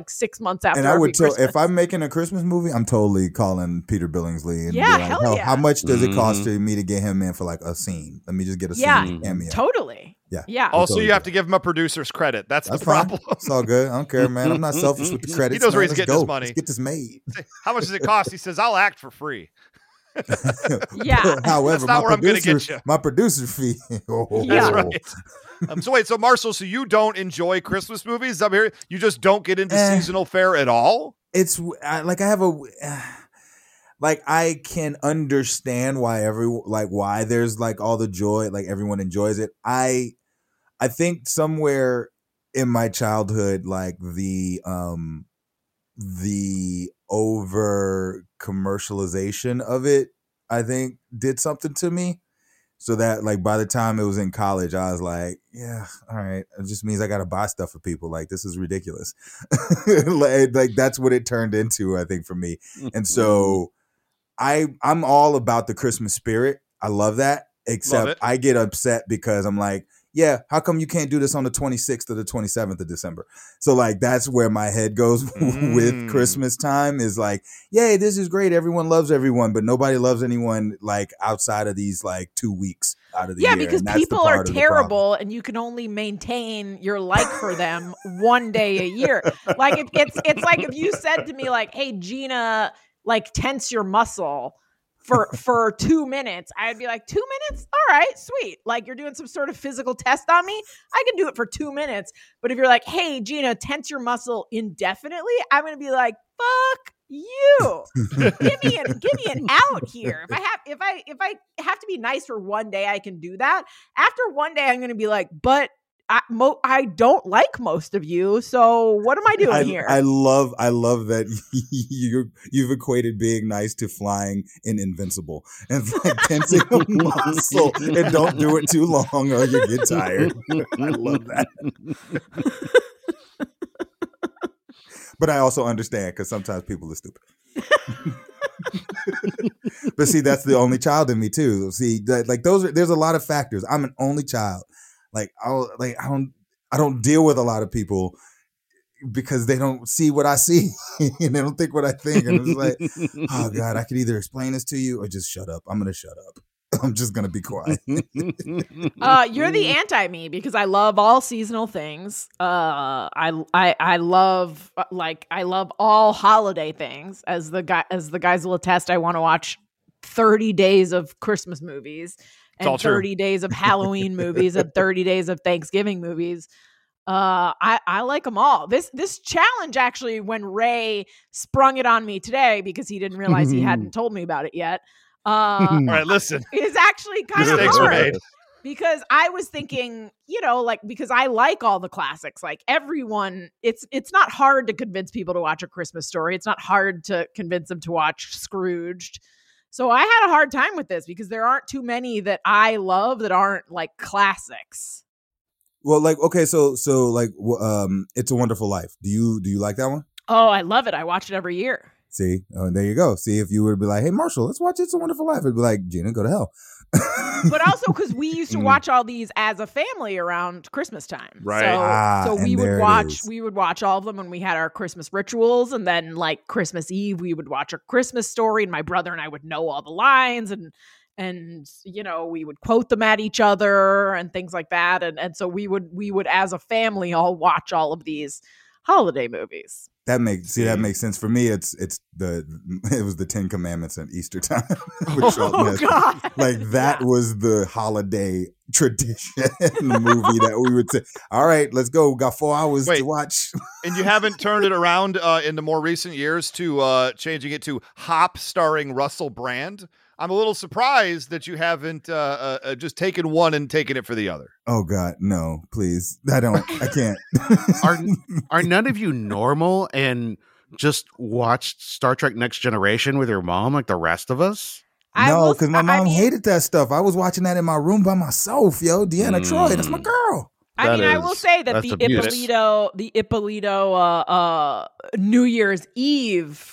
6 months after. And I would tell if I'm making a Christmas movie, I'm totally calling Peter Billingsley and be like, how much does it cost to me to get him in for like a scene? Let me just get a scene. Yeah, totally. Yeah. Also, you have to give him a producer's credit. That's the problem. Fine. It's all good. I don't care, man. I'm not selfish with the credit. He knows where he's getting his money. Let's get this made. How much does it cost? He says, "I'll act for free." However, that's not where I'm going to get you. My producer fee. That's right. So Marshall, so you don't enjoy Christmas movies? I'm here. You just don't get into seasonal fare at all. It's I can understand why there's all the joy, everyone enjoys it. I I think somewhere in my childhood, like the over commercialization of it, I think did something to me. So that like by the time it was in college, I was like, yeah, all right. It just means I got to buy stuff for people. Like, this is ridiculous. like that's what it turned into, I think, for me. And so I'm all about the Christmas spirit. I love that. Except I get upset because I'm like, yeah, how come you can't do this on the 26th or the 27th of December? So like, that's where my head goes with Christmas time is like, yay, this is great. Everyone loves everyone, but nobody loves anyone like outside of these like 2 weeks out of the year. Yeah, because people are terrible and you can only maintain your like for them one day a year. Like it's like if you said to me like, hey, Gina, like tense your muscle for 2 minutes, I'd be like, 2 minutes? All right, sweet. Like, you're doing some sort of physical test on me? I can do it for 2 minutes. But if you're like, hey, Gina, tense your muscle indefinitely, I'm going to be like, fuck you. give me an out here. If I have to be nice for one day, I can do that. After one day, I'm going to be like, but I don't like most of you, so what am I doing here? I love that you've equated being nice to flying in Invincible and like tensing a muscle and don't do it too long or you get tired. I love that. But I also understand because sometimes people are stupid. But see, that's the only child in me too. See, like there's a lot of factors. I'm an only child. Like I don't deal with a lot of people because they don't see what I see and they don't think what I think. And it's like, oh God, I could either explain this to you or just shut up. I'm gonna shut up. I'm just gonna be quiet. You're the anti-me because I love all seasonal things. I love all holiday things. As the guys will attest, I want to watch 30 days of Christmas movies. And 30 days of Halloween movies and 30 days of Thanksgiving movies. I like them all. This challenge actually, when Ray sprung it on me today because he didn't realize he hadn't told me about it yet. All right, listen. It's actually kind of hard because I was thinking, you know, like because I like all the classics. Like everyone, it's not hard to convince people to watch A Christmas Story. It's not hard to convince them to watch Scrooged. So I had a hard time with this because there aren't too many that I love that aren't like classics. Well, like, okay. So like, It's a Wonderful Life. Do you like that one? Oh, I love it. I watch it every year. See, oh, there you go. See, if you would be like, hey, Marshall, let's watch It's a Wonderful Life. It'd be like, Gina, go to hell. But also because we used to watch all these as a family around Christmas time. Right. So we would watch all of them when we had our Christmas rituals. And then like Christmas Eve, we would watch A Christmas Story. And my brother and I would know all the lines and you know, we would quote them at each other and things like that. And so we would as a family all watch all of these holiday movies. That makes sense for me. It was the 10 Commandments at Easter time. God! Like that was the holiday tradition movie that we would say, all right, let's go. Got 4 hours to watch. And you haven't turned it around in the more recent years to changing it to Hop starring Russell Brand. I'm a little surprised that you haven't just taken one and taken it for the other. Oh God, no, please. I can't. Are none of you normal and just watched Star Trek Next Generation with your mom like the rest of us? No, because my mom hated that stuff. I was watching that in my room by myself, yo. Deanna Troy, that's my girl. I will say that the Ippolito New Year's Eve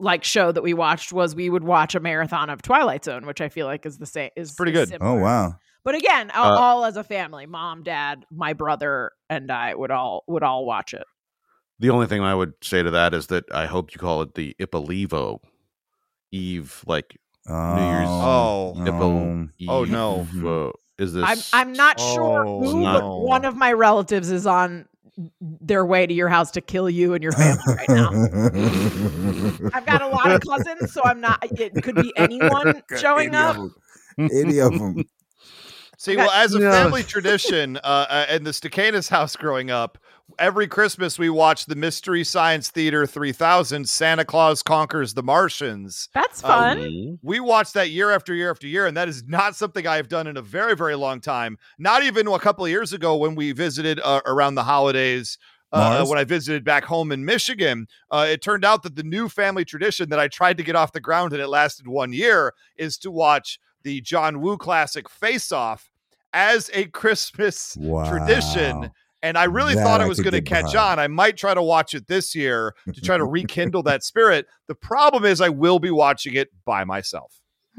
like show that we watched was we would watch a marathon of Twilight Zone, which I feel like is the same. Is pretty good. Similar. Oh wow! But again, all as a family, mom, dad, my brother, and I would all watch it. The only thing I would say to that is that I hope you call it the Ippolivo Eve, like New Year's. Oh, Eve. Oh no! Is this? I'm not sure who, but one of my relatives is on their way to your house to kill you and your family right now. I've got a lot of cousins, so I'm not. It could be anyone showing up. Any of them. See, well, as a family tradition, in the Stekanis house growing up, Every Christmas, we watch the Mystery Science Theater 3000, Santa Claus Conquers the Martians. That's fun. We watch that year after year after year, and that is not something I have done in a very, very long time. Not even a couple of years ago when we visited around the holidays, when I visited back home in Michigan. It turned out that the new family tradition that I tried to get off the ground, and it lasted 1 year, is to watch the John Woo classic Face Off as a Christmas tradition. And I really thought it was going to catch on. I might try to watch it this year to try to rekindle that spirit. The problem is I will be watching it by myself.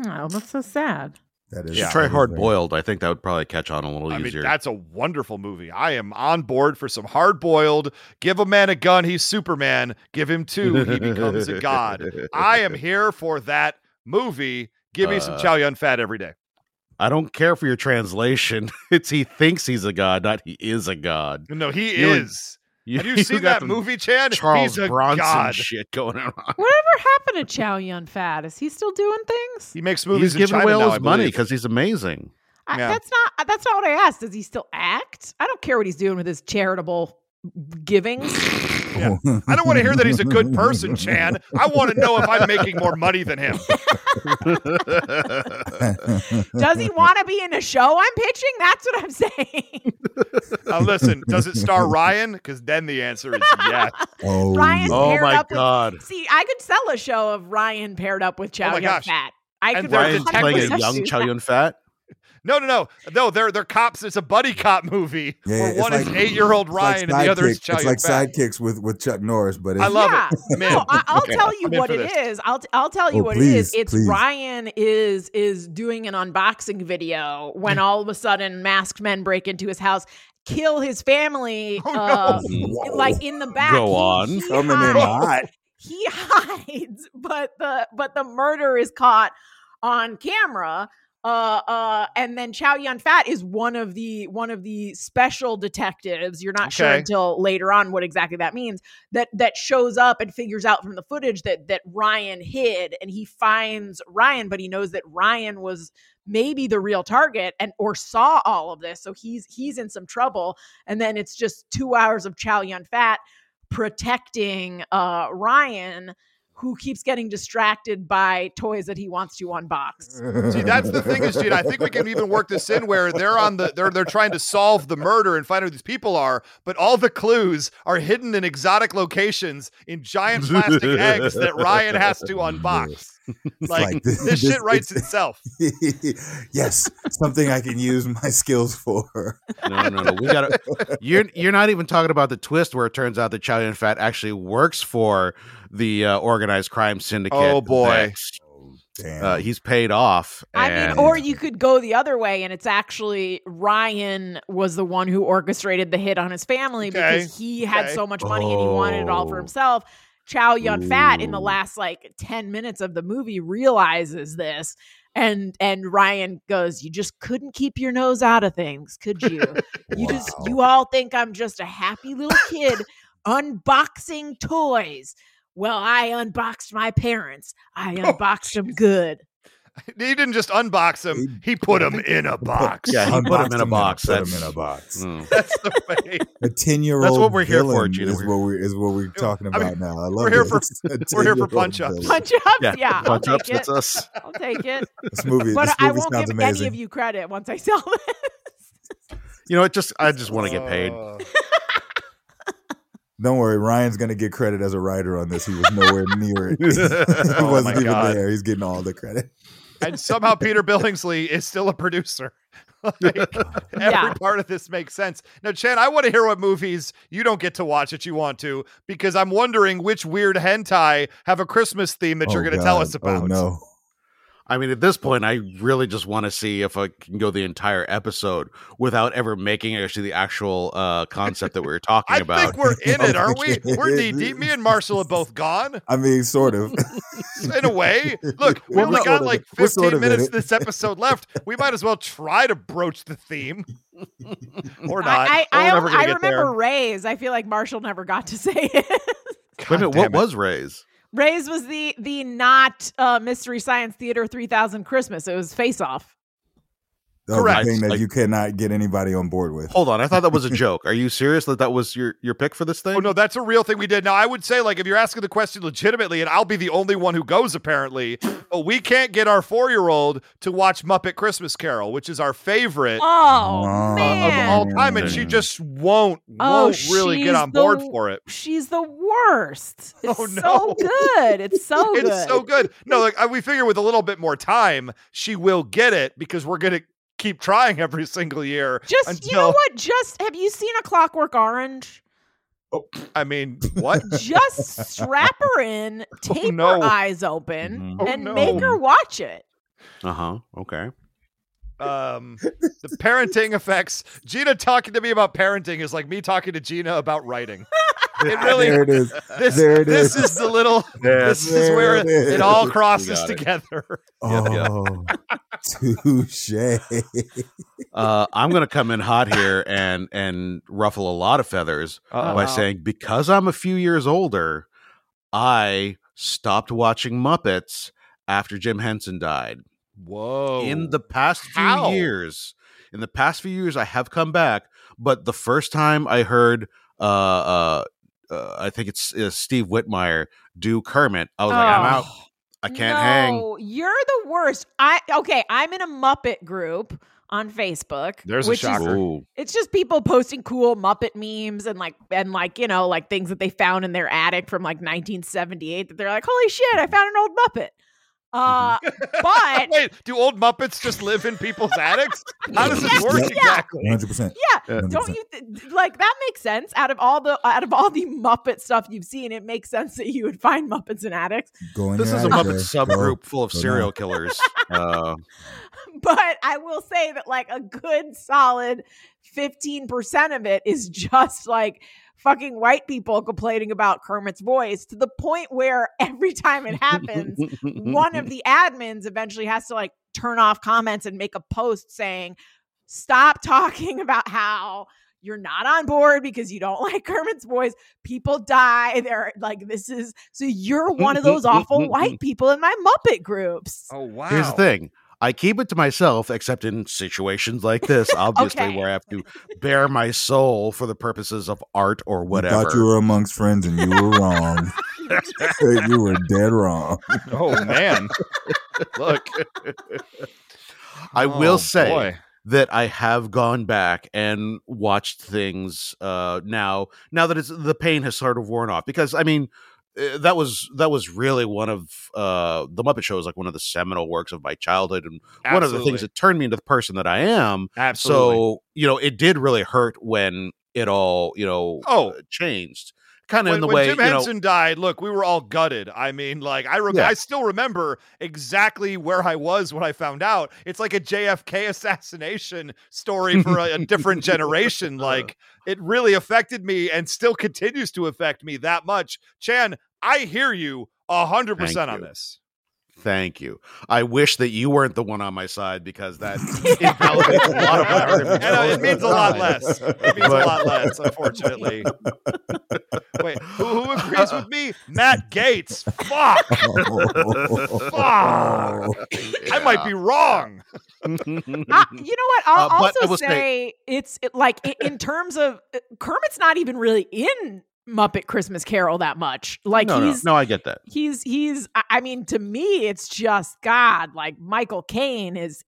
Oh, that's so sad. That is. Yeah. Try Hard Boiled. I think that would probably catch on a little easier. I mean, that's a wonderful movie. I am on board for some Hard Boiled. Give a man a gun, he's Superman. Give him two, he becomes a god. I am here for that movie. Give me some Chow Yun-Fat every day. I don't care for your translation. It's he thinks he's a god, not he is a god. No, he is. Have you seen that movie, Chan? Charles Bronson shit going on. Whatever happened to Chow Yun-Fat? Is he still doing things? He makes movies. He's giving away all his money because he's amazing. That's not what I asked. Does he still act? I don't care what he's doing with his charitable giving. Yeah. I don't want to hear that he's a good person, Chan. I want to know if I'm making more money than him. Does he want to be in a show I'm pitching? That's what I'm saying. Now listen, does it star Ryan? Because then the answer is yes. Ryan's paired my up God. With, see, I could sell a show of Ryan paired up with Chow Yun-Fat. And Ryan's playing a young Chow Yun-Fat? No. They're cops. It's a buddy cop movie where one is 8-year-old Ryan and the other is Chow Yun-Fat. It's like Sidekicks with Chuck Norris, but I love it. Man. No, I'll tell you what it is. I'll tell you what it is. It's Ryan is doing an unboxing video when all of a sudden masked men break into his house, kill his family, like in the back. Go on, coming in hot. He hides, but the murder is caught on camera. And then Chow Yun-Fat is one of the special detectives. You're not sure until later on what exactly that means. That shows up and figures out from the footage that Ryan hid, and he finds Ryan, but he knows that Ryan was maybe the real target or saw all of this, so he's in some trouble. And then it's just 2 hours of Chow Yun-Fat protecting Ryan, who keeps getting distracted by toys that he wants to unbox. See, that's the thing is, Gene, I think we can even work this in where they're trying to solve the murder and find out who these people are, but all the clues are hidden in exotic locations in giant plastic eggs that Ryan has to unbox. Like this shit writes itself. Yes, something I can use my skills for. No. We got it. You're not even talking about the twist where it turns out that Chow Yun-Fat actually works for the organized crime syndicate. Oh boy. Damn. He's paid off. Or you could go the other way, and it's actually Ryan was the one who orchestrated the hit on his family because he had so much money and he wanted it all for himself. Chow Yun-Fat in the last 10 minutes of the movie realizes this, and Ryan goes, "You just couldn't keep your nose out of things, could you? You all think I'm just a happy little kid unboxing toys. Well, I unboxed my parents. I unboxed them good." He didn't just unbox them; he put them in a box. Yeah, he put them in a box. Put them in a box. That's the way. A 10-year-old. That's what we're here for, Gina. Is what we're talking about now. I love we're here for punch-ups. Punch-ups. Yeah, punch-ups. That's us. I'll take it. This movie. But I won't give any of you credit once I sell this. You know, I just want to get paid. Don't worry, Ryan's going to get credit as a writer on this. He was nowhere near it. He wasn't even there. He's getting all the credit. And somehow Peter Billingsley is still a producer. Every part of this makes sense. Now, Chan, I want to hear what movies you don't get to watch that you want to, because I'm wondering which weird hentai have a Christmas theme that you're going to tell us about. Oh, no. I mean, at this point, I really just want to see if I can go the entire episode without ever making actually the actual concept that we were talking about. I think we're in it, aren't we? We're knee-deep. Me and Marshall are both gone. I mean, sort of. In a way. Look, we only got 15 minutes this episode left. We might as well try to broach the theme. Or not. I remember Ray's. I feel like Marshall never got to say it. Wait a minute, what was Ray's? Ray's was the not Mystery Science Theater 3000 Christmas. It was Face Off. Correct. Thing that you cannot get anybody on board with. Hold on, I thought that was a joke. Are you serious that was your pick for this thing? Oh no, that's a real thing we did. Now I would say, like, if you're asking the question legitimately, and I'll be the only one who goes apparently, but we can't get our 4-year-old to watch Muppet Christmas Carol, which is our favorite of all time, and she just won't really get on board for it. She's the worst. It's so good. No, like we figure with a little bit more time, she will get it because we're gonna keep trying every single year. You know what? Just have you seen A Clockwork Orange? Oh, I mean, what? Just strap her in, tape her eyes open, and make her watch it. Okay. The parenting effects. Gina talking to me about parenting is like me talking to Gina about writing. It really there it is. This is the little. Yes. This is where it all crosses together. Oh, touche. I'm going to come in hot here and ruffle a lot of feathers by saying, because I'm a few years older, I stopped watching Muppets after Jim Henson died. Whoa! In the past few years, I have come back, but the first time I heard, I think it's Steve Whitmire do Kermit, I was like, I'm out. I can't hang. You're the worst. I'm in a Muppet group on Facebook. There's a shocker. It's just people posting cool Muppet memes and things that they found in their attic from like 1978 that they're like, holy shit, I found an old Muppet. But wait, do old Muppets just live in people's attics? How does this work exactly? 100%. Yeah, don't you like that makes sense? Out of all the Muppet stuff you've seen, it makes sense that you would find Muppets in attics. This is a Muppet subgroup full of serial killers. But I will say that like a good solid 15% of it is just like fucking white people complaining about Kermit's voice, to the point where every time it happens, one of the admins eventually has to like turn off comments and make a post saying, stop talking about how you're not on board because you don't like Kermit's voice. People die. They're like, so you're one of those awful white people in my Muppet groups. Oh, wow. Here's the thing. I keep it to myself, except in situations like this, obviously, where I have to bare my soul for the purposes of art or whatever. I thought you were amongst friends and you were wrong. You were dead wrong. Oh, man. Look. I will say that I have gone back and watched things now that the pain has sort of worn off. Because, I mean, that was really one of the Muppet Show is like one of the seminal works of my childhood, and one of the things that turned me into the person that I am. Absolutely. So it did really hurt when it all changed. Kind of in the way Jim Henson died. Look, we were all gutted. I mean, like I still remember exactly where I was when I found out. It's like a JFK assassination story for a different generation. Like it really affected me and still continues to affect me that much. Chan, I hear you 100% on this. Thank you. I wish that you weren't the one on my side, because that invalidates a lot of my arguments. It means a lot less. It means a lot less, unfortunately. Wait, who agrees with me? Matt Gaetz. Fuck. I might be wrong. You know what? I'll also say in terms of Kermit's not even really in Muppet Christmas Carol that much. Like no, I get that. He's I mean, to me it's just God, like Michael Caine is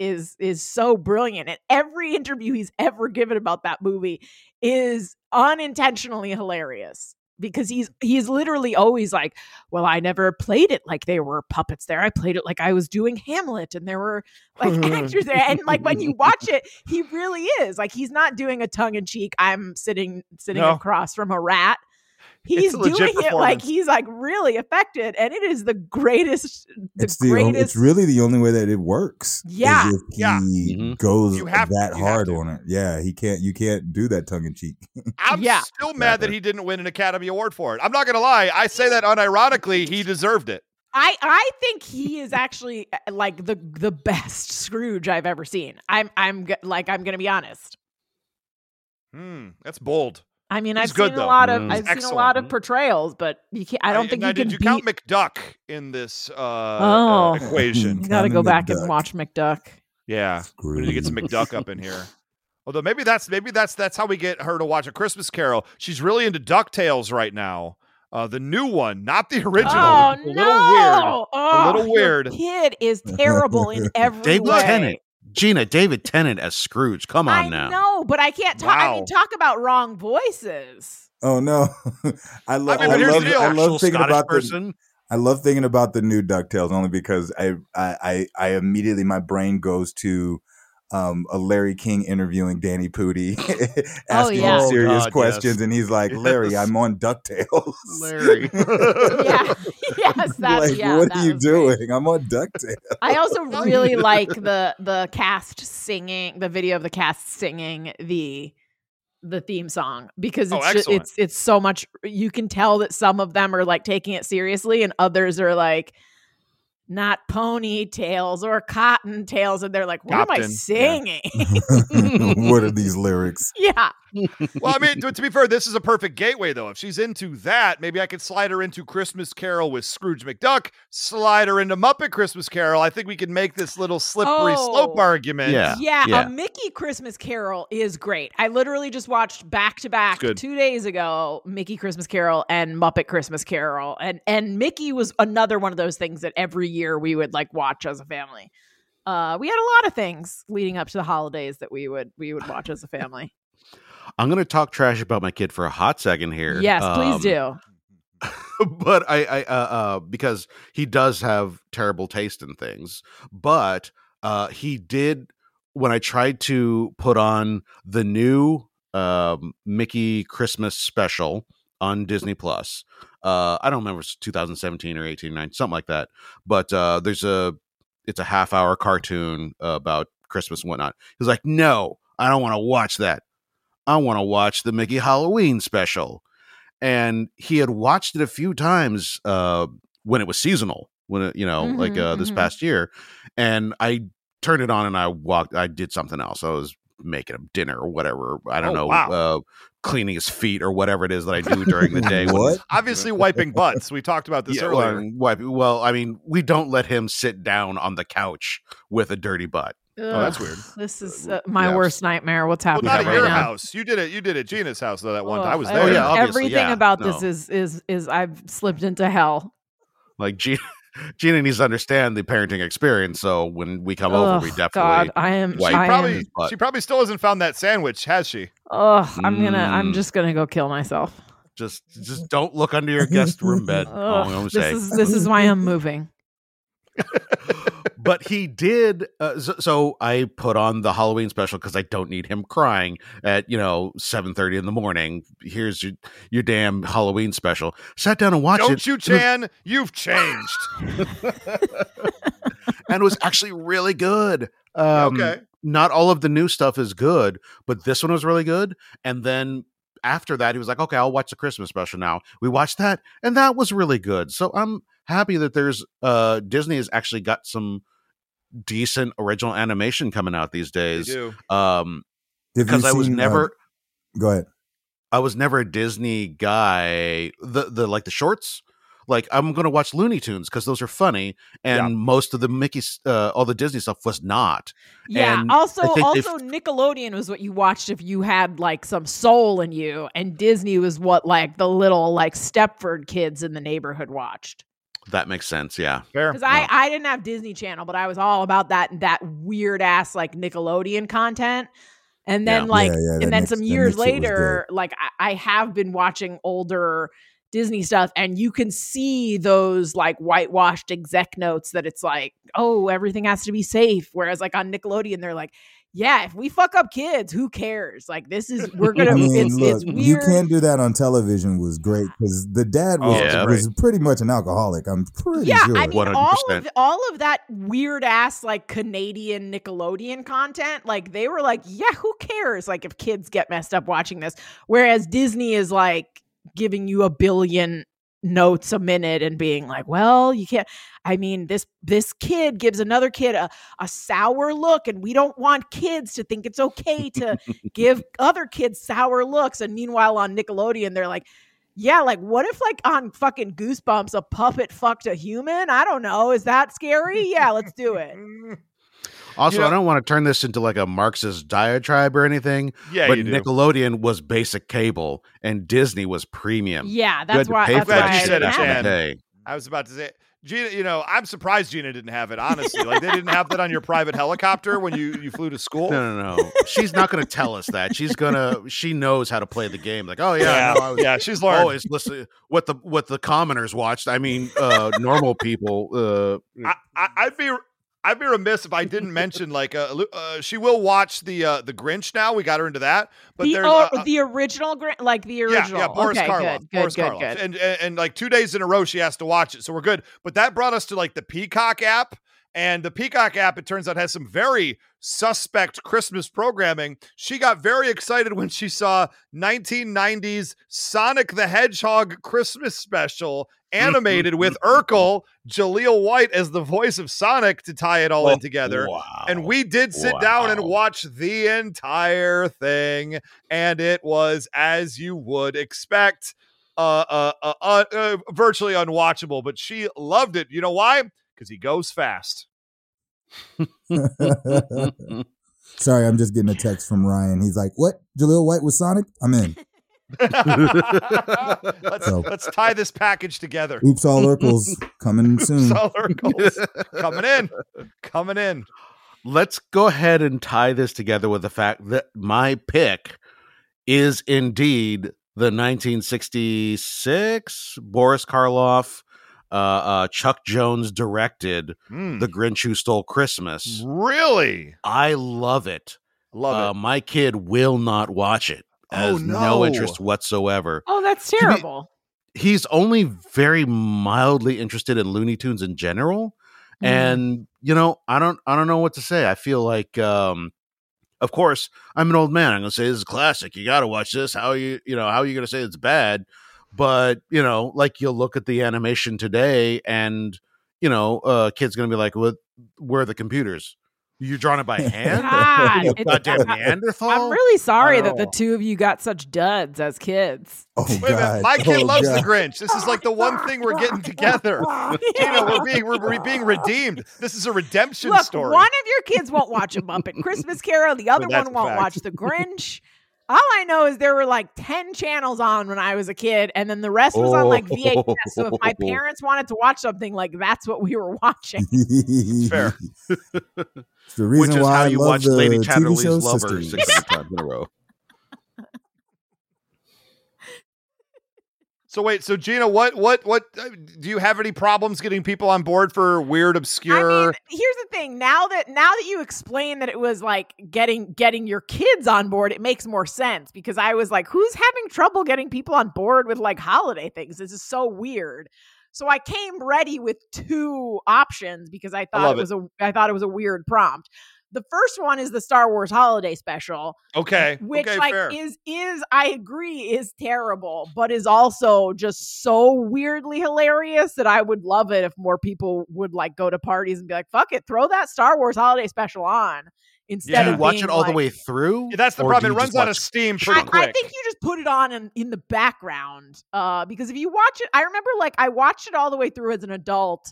so brilliant, and every interview he's ever given about that movie is unintentionally hilarious, because he's literally always like, well, I never played it like they were puppets there. I played it like I was doing Hamlet and there were like actors there. And like when you watch it, he really is like, he's not doing a tongue in cheek, I'm sitting across from a rat. He's doing it like he's like really affected, and it is the greatest. It's really the only way that it works. Yeah, he goes that hard on it. Yeah, he can't. You can't do that tongue in cheek. I'm still mad that he didn't win an Academy Award for it. I'm not gonna lie. I say that unironically. He deserved it. I think he is actually like the best Scrooge I've ever seen. I'm gonna be honest. That's bold. I mean, I've seen a lot of portrayals, but you can't. I don't think you can. Did you count McDuck in this equation? You got to go back and watch McDuck. Yeah, Scrooge. We need to get some McDuck up in here. Although maybe that's how we get her to watch A Christmas Carol. She's really into DuckTales right now. The new one, not the original. Oh, no. A little weird. Kid is terrible in every way. David Tennant as Scrooge. Come on now. I know, but I can't talk. Wow. I mean, talk about wrong voices. Oh no, I love thinking about the new DuckTales only because I immediately my brain goes to a Larry King interviewing Danny Pooty, asking him serious questions, yes. And he's like, "Larry, I'm on DuckTales." Larry, what are you doing? Great. I'm on DuckTales. I also really like the cast singing, the video of the cast singing the theme song because it's so much. You can tell that some of them are like taking it seriously, and others are like. Not ponytails or cottontails, and they're like, "What am I singing? Yeah. What are these lyrics?" Yeah. Well, I mean, to be fair, this is a perfect gateway, though. If she's into that, maybe I could slide her into Christmas Carol with Scrooge McDuck, slide her into Muppet Christmas Carol. I think we can make this little slippery slope argument. Yeah, a Mickey Christmas Carol is great. I literally just watched back-to-back 2 days ago Mickey Christmas Carol and Muppet Christmas Carol. And Mickey was another one of those things that every year we would like watch as a family. We had a lot of things leading up to the holidays that we would watch as a family. I'm going to talk trash about my kid for a hot second here. Yes, please do. But I because he does have terrible taste in things, but he did, when I tried to put on the new Mickey Christmas special on Disney Plus, I don't remember if it's 2017 or 18, 19, something like that. But it's a half hour cartoon about Christmas and whatnot. He was like, "No, I don't want to watch that. I want to watch the Mickey Halloween special." And he had watched it a few times when it was seasonal, when it, this past year. And I turned it on and I did something else. I was making him dinner or whatever. I don't know. Wow. Cleaning his feet or whatever it is that I do during the day. What? Obviously wiping butts. We talked about this earlier. Well, I mean, we don't let him sit down on the couch with a dirty butt. Ugh, oh, that's weird. This is my worst nightmare. What's happening? Well, not at your house. You did it. Gina's house though. That one time I was there. Oh, yeah, everything about this is I've slipped into hell. Like Gina needs to understand the parenting experience. So when we come over, we definitely. God, She probably still hasn't found that sandwich, has she? Oh, I'm just gonna go kill myself. Just don't look under your guest room bed. This is why I'm moving. But he did. So I put on the Halloween special because I don't need him crying at 7:30 in the morning. Here's your damn Halloween special. Sat down and watched it. Don't you, Chan? You've changed. And it was actually really good. Okay. Not all of the new stuff is good, but this one was really good. And then after that, he was like, "Okay, I'll watch the Christmas special now." We watched that, and that was really good. So I'm happy that there's Disney has actually got some decent original animation coming out these days. Because I was never go ahead. I was never a Disney guy. The like the shorts, like I'm gonna watch Looney Tunes because those are funny, and most of the Mickey, all the Disney stuff was not. Yeah. And also Nickelodeon was what you watched if you had like some soul in you, and Disney was what like the little like Stepford kids in the neighborhood watched. That makes sense, yeah. Fair. Because I didn't have Disney Channel, but I was all about that weird ass like Nickelodeon content. And then some years later, like I have been watching older Disney stuff, and you can see those like whitewashed exec notes that it's like, oh, everything has to be safe. Whereas like on Nickelodeon, they're like, yeah, if we fuck up kids, who cares? Like this is it's weird. You Can't Do That on television was great because the dad was pretty much an alcoholic. I'm pretty sure. I mean, 100%. all of that weird ass like Canadian Nickelodeon content, like they were like, yeah, who cares? Like if kids get messed up watching this, whereas Disney is like giving you a billion notes a minute and being like, well, you can't. I mean, this kid gives another kid a sour look, and we don't want kids to think it's okay to give other kids sour looks. And meanwhile, on Nickelodeon, they're like, yeah, like what if like on fucking Goosebumps, a puppet fucked a human? I don't know. Is that scary? Yeah, let's do it. Also, I don't want to turn this into like a Marxist diatribe or anything. Yeah, but Nickelodeon was basic cable and Disney was premium. Yeah, that's why I said it. I was about to say, Gina, you know, I'm surprised Gina didn't have it, honestly. Like, they didn't have that on your private helicopter when you flew to school. No. She's not going to tell us that. She knows how to play the game. Like, she's learned. Always listen, what the commoners watched. I mean, normal people. I'd be remiss if I didn't mention, like, she will watch the Grinch now. We got her into that, but the original Grinch, like the original. Yeah, Boris Karloff. Good. And like 2 days in a row, she has to watch it, so we're good. But that brought us to like the Peacock app, and the Peacock app, it turns out, has some very suspect Christmas programming. She got very excited when she saw 1990s Sonic the Hedgehog Christmas special, animated with Urkel, Jaleel White as the voice of Sonic, to tie it all in together. Wow. And we did sit down and watch the entire thing. And it was, as you would expect, virtually unwatchable. But she loved it. You know why? Because he goes fast. Sorry, I'm just getting a text from Ryan. He's like, what? Jaleel White with Sonic? I'm in. Let's tie this package together. Oops, all Urkels coming soon. Oops, all Urkels coming in. Let's go ahead and tie this together with the fact that my pick is indeed the 1966 Boris Karloff, Chuck Jones directed The Grinch Who Stole Christmas. Really? I love it. My kid will not watch it. Has no interest whatsoever. Oh, that's terrible. He's only very mildly interested in Looney Tunes in general. Mm. And, I don't know what to say. I feel like, of course, I'm an old man. I'm going to say this is classic. You got to watch this. How are you going to say it's bad? But, like, you'll look at the animation today and, kids going to be like, well, where are the computers? You're drawing it by hand? God, goddamn Neanderthal? I'm really sorry that the two of you got such duds as kids. Oh, wait a minute. My kid loves the Grinch. This is like the one thing we're getting together. We're being redeemed. This is a redemption story. One of your kids won't watch A Muppet Christmas Carol. The other one won't watch the Grinch. All I know is there were like 10 channels on when I was a kid, and then the rest was on like VHS. So if my parents wanted to watch something, like, that's what we were watching. Fair. It's the reason why I love the Lady Chatterley's Lover 16 times in a row. So wait, so Gina, what do you have any problems getting people on board for weird, obscure? I mean, here's the thing. Now that you explain that it was like getting your kids on board, it makes more sense, because I was like, who's having trouble getting people on board with like holiday things? This is so weird. So I came ready with two options because I thought it was a weird prompt. The first one is the Star Wars holiday special. Okay. Which fair. is I agree is terrible, but is also just so weirdly hilarious that I would love it if more people would like go to parties and be like, fuck it, throw that Star Wars holiday special on. Instead of watch it all the way through. Yeah, that's the problem. It runs out of steam pretty quick. I think you just put it on in the background. Because if you watch it, I remember like I watched it all the way through as an adult.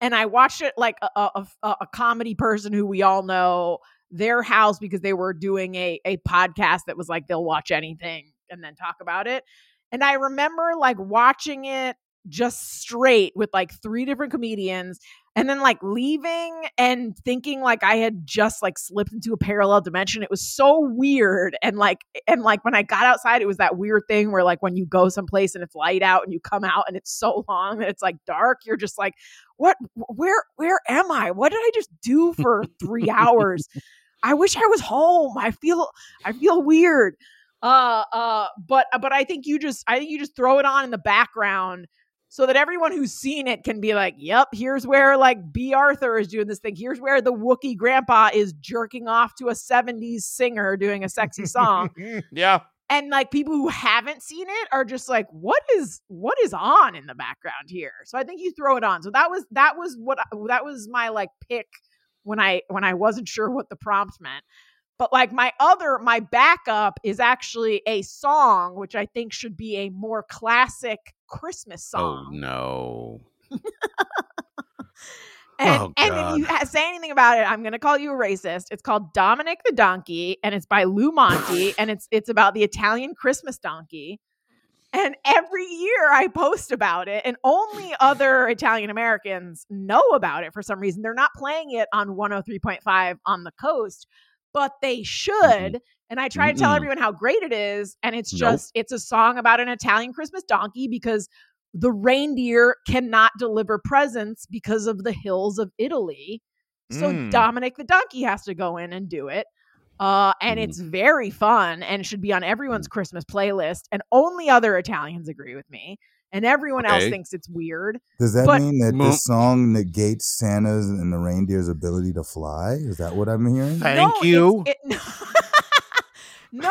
And I watched it like a comedy person who we all know, their house, because they were doing a podcast that was like, they'll watch anything and then talk about it. And I remember like watching it just straight with like three different comedians and then like leaving and thinking like I had just like slipped into a parallel dimension. It was so weird. And like when I got outside, it was that weird thing where like when you go someplace and it's light out and you come out and it's so long and it's like dark, you're just like, what? Where am I? What did I just do for 3 hours? I wish I was home. I feel weird. But I think you just throw it on in the background so that everyone who's seen it can be like, yep, here's where like B. Arthur is doing this thing. Here's where the Wookiee grandpa is jerking off to a 70s singer doing a sexy song. Yeah. And like people who haven't seen it are just like, what is on in the background here? So I think you throw it on. So that was my like pick when I wasn't sure what the prompt meant. But like my backup is actually a song, which I think should be a more classic Christmas song. Oh no. And if you say anything about it, I'm going to call you a racist. It's called Dominic the Donkey, and it's by Lou Monti, and it's about the Italian Christmas donkey. And every year I post about it, and only other Italian Americans know about it for some reason. They're not playing it on 103.5 on the coast, but they should. Mm-hmm. And I try to tell everyone how great it is. And it's just, it's a song about an Italian Christmas donkey because the reindeer cannot deliver presents because of the hills of Italy. So Dominic the donkey has to go in and do it. And it's very fun and should be on everyone's Christmas playlist. And only other Italians agree with me. And everyone else thinks it's weird. Does that mean that this song negates Santa's and the reindeer's ability to fly? Is that what I'm hearing? Thank you. No,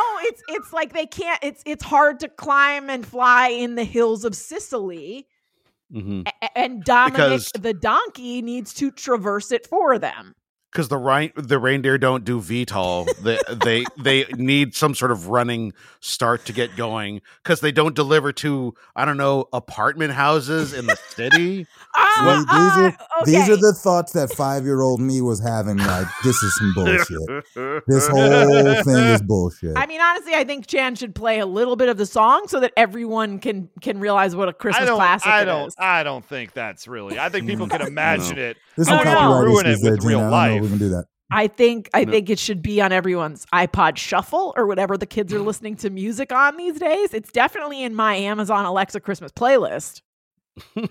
it's like they can't. It's hard to climb and fly in the hills of Sicily, and Dominic the donkey needs to traverse it for them. Because the reindeer don't do VTOL. They need some sort of running start to get going. Because they don't deliver to apartment houses in the city. These are the thoughts that 5-year-old me was having. Like, this is some bullshit. This whole thing is bullshit. I mean, honestly, I think Chan should play a little bit of the song so that everyone can realize what a Christmas classic it is. I don't think that's really. I think people can imagine it. This is ruin it with real life. We can do that. I think it should be on everyone's iPod Shuffle or whatever the kids are listening to music on these days. It's definitely in my Amazon Alexa Christmas playlist.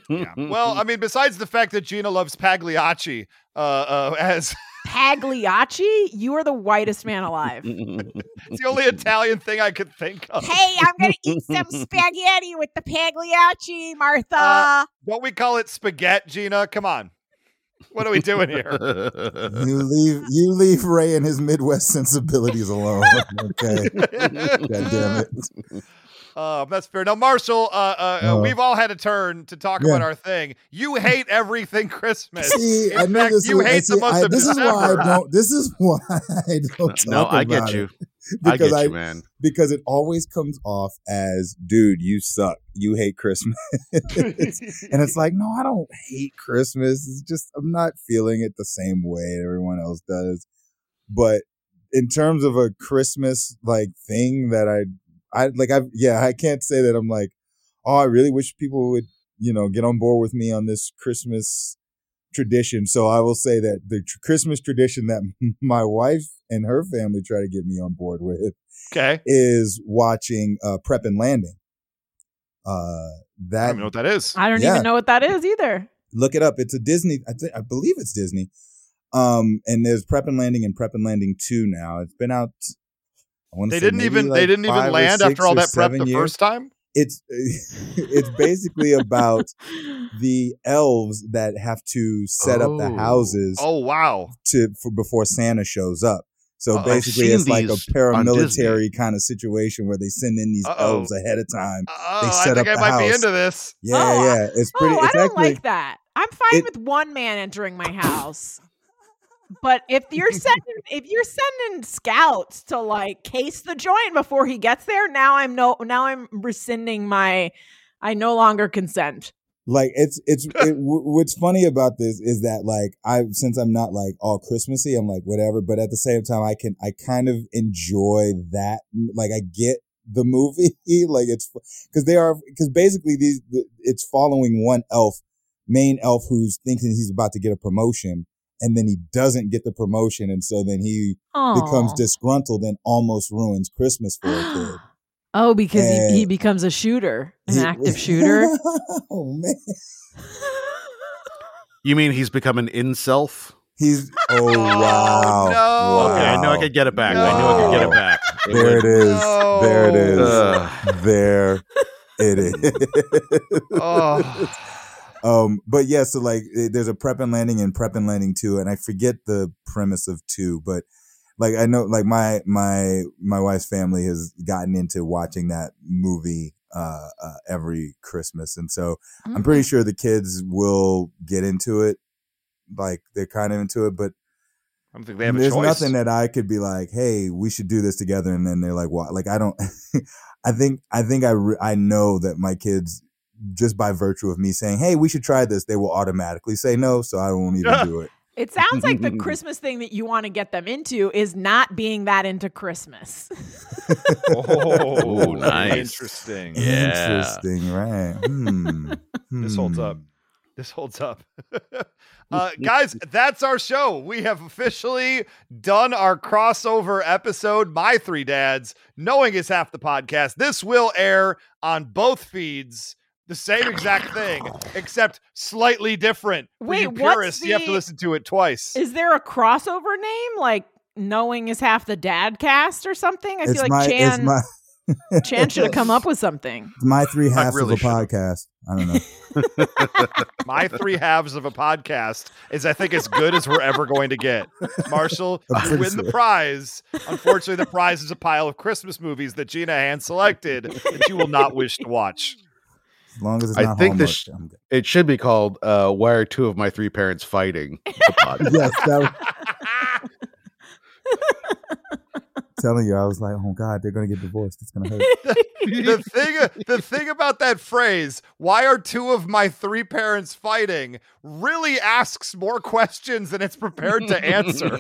Yeah. Well, I mean, besides the fact that Gina loves Pagliacci as Pagliacci, you are the whitest man alive. It's the only Italian thing I could think of. Hey, I'm gonna eat some spaghetti with the Pagliacci, Martha. Don't we call it spaghetti, Gina? Come on. What are we doing here? You leave Ray and his Midwest sensibilities alone. Okay. God damn it. That's fair. Now, Marshall, we've all had a turn to talk about our thing. You hate everything Christmas. See, I know this. You hate the most of this. This is why I don't talk about it. No, I get you. I get you, man. Because it always comes off as, dude, you suck. You hate Christmas. And it's like, no, I don't hate Christmas. It's just I'm not feeling it the same way everyone else does. But in terms of a Christmas like thing that I can't say that I'm like, oh, I really wish people would, get on board with me on this Christmas tradition. So I will say that the Christmas tradition that my wife and her family try to get me on board with is watching Prep and Landing. I don't know what that is. I don't even know what that is either. Look it up. It's a Disney. I believe it's Disney. And there's Prep and Landing and Prep and Landing 2 now. It's been out. They didn't even land after all that prep the first time. It's basically about the elves that have to set up the houses. Oh wow! Before Santa shows up. So basically, it's like a paramilitary kind of situation where they send in these elves ahead of time. They set up the house. I might be into this. Yeah, yeah. It's pretty. I don't like that. I'm fine with one man entering my house. But if you're sending scouts to like case the joint before he gets there, now I'm rescinding I no longer consent. Like what's funny about this is that like since I'm not like all Christmassy, I'm like whatever. But at the same time, I kind of enjoy that. Like I get the movie, like it's because basically it's following one elf, main elf who's thinking he's about to get a promotion. And then he doesn't get the promotion. And so then he becomes disgruntled and almost ruins Christmas for a kid. Oh, because he becomes a shooter, active shooter. Oh, man. You mean he's become an incel? Wow. Okay, I know I could get it back. No. There it is. But yeah, so like there's a Prep and Landing and Prep and Landing 2, and I forget the premise of 2, but like I know like my wife's family has gotten into watching that movie every Christmas, and so I'm pretty sure the kids will get into it, like they're kind of into it, but I don't think they have a choice. There's nothing that I could be like, hey, we should do this together, and then they're like, what? Like I don't. I know that my kids just by virtue of me saying, hey, we should try this, they will automatically say no, so I won't even do it. It sounds like the Christmas thing that you want to get them into is not being that into Christmas. Oh, nice. Interesting. Yeah. Interesting, right. This holds up. This holds up. Guys, that's our show. We have officially done our crossover episode, My Three Dads, Knowing is Half the Podcast. This will air on both feeds. The same exact thing, except slightly different. Wait, for you purists, you have to listen to it twice. Is there a crossover name? Like Knowing is Half the Dad Cast or something? I feel like Chan Chan should have come up with something. My Three Halves of a Podcast. I don't know. My Three Halves of a Podcast is, I think, as good as we're ever going to get. Marshall, you win the prize. Unfortunately, the prize is a pile of Christmas movies that Gina hand selected that you will not wish to watch. As long as it's not Hallmark, I'm good. It should be called "Why Are Two of My Three Parents Fighting?" The pod. Yes, telling you, I was like, "Oh God, they're gonna get divorced. It's gonna hurt." the thing about that phrase, "Why are two of my three parents fighting?" really asks more questions than it's prepared to answer.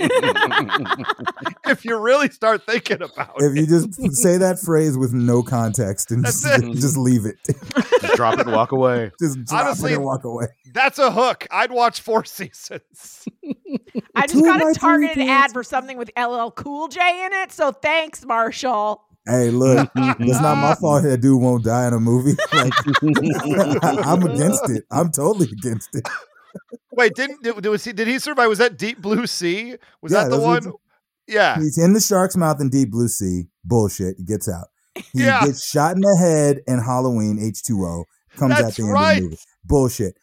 If you really start thinking about it, if you just say that phrase with no context and just leave it, just drop it and walk away. Honestly, walk away. That's a hook. I'd watch 4 seasons. I just got a targeted ad for something with LL Cool J in it, so thanks, Marshall. Hey, look, it's not my fault that dude won't die in a movie. Like, I'm against it. I'm totally against it. Wait, did he survive? Was that Deep Blue Sea? Was that the one? Yeah. He's in the shark's mouth in Deep Blue Sea. Bullshit. He gets out. He gets shot in the head in Halloween H2O. Comes That's at the end right. of the movie. Bullshit.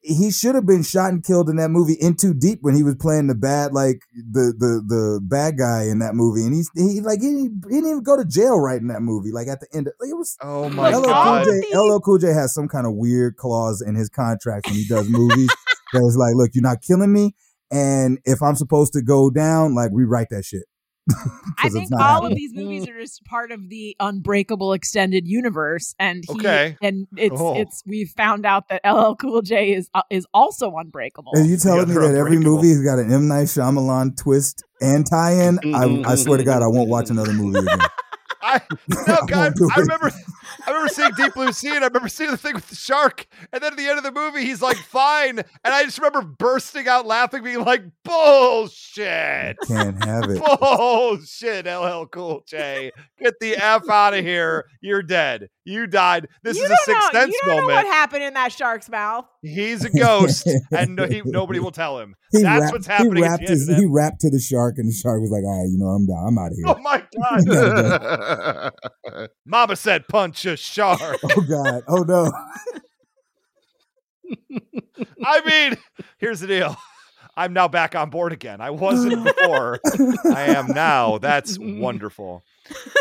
He should have been shot and killed in that movie in Too Deep when he was playing the bad, like the bad guy in that movie, and he didn't even go to jail right in that movie. Like at the end, it was oh my god, LL Cool J has some kind of weird clause in his contract when he does movies that was like, look, you're not killing me, and if I'm supposed to go down, like rewrite that shit. I think all happening. Of these movies are just part of the Unbreakable extended universe, and we've found out that LL Cool J is also unbreakable. Are you telling me that every movie has got an M. Night Shyamalan twist and tie-in? I swear to God, I won't watch another movie again. I remember seeing Deep Blue Sea, and I remember seeing the thing with the shark, and then at the end of the movie, he's like, fine, and I just remember bursting out laughing, being like, bullshit. You can't have it. Bullshit, LL Cool J. Get the F out of here. You're dead. You died. This is a Sixth Sense moment. You don't know what happened in that shark's mouth. He's a ghost, and nobody will tell him. That's what's happening. He rapped to the shark, and the shark was like, all right, I'm down. I'm out of here. Oh, my God. Mama said punch a shark. Oh, God. Oh, no. I mean, here's the deal. I'm now back on board again. I wasn't before. I am now. That's wonderful.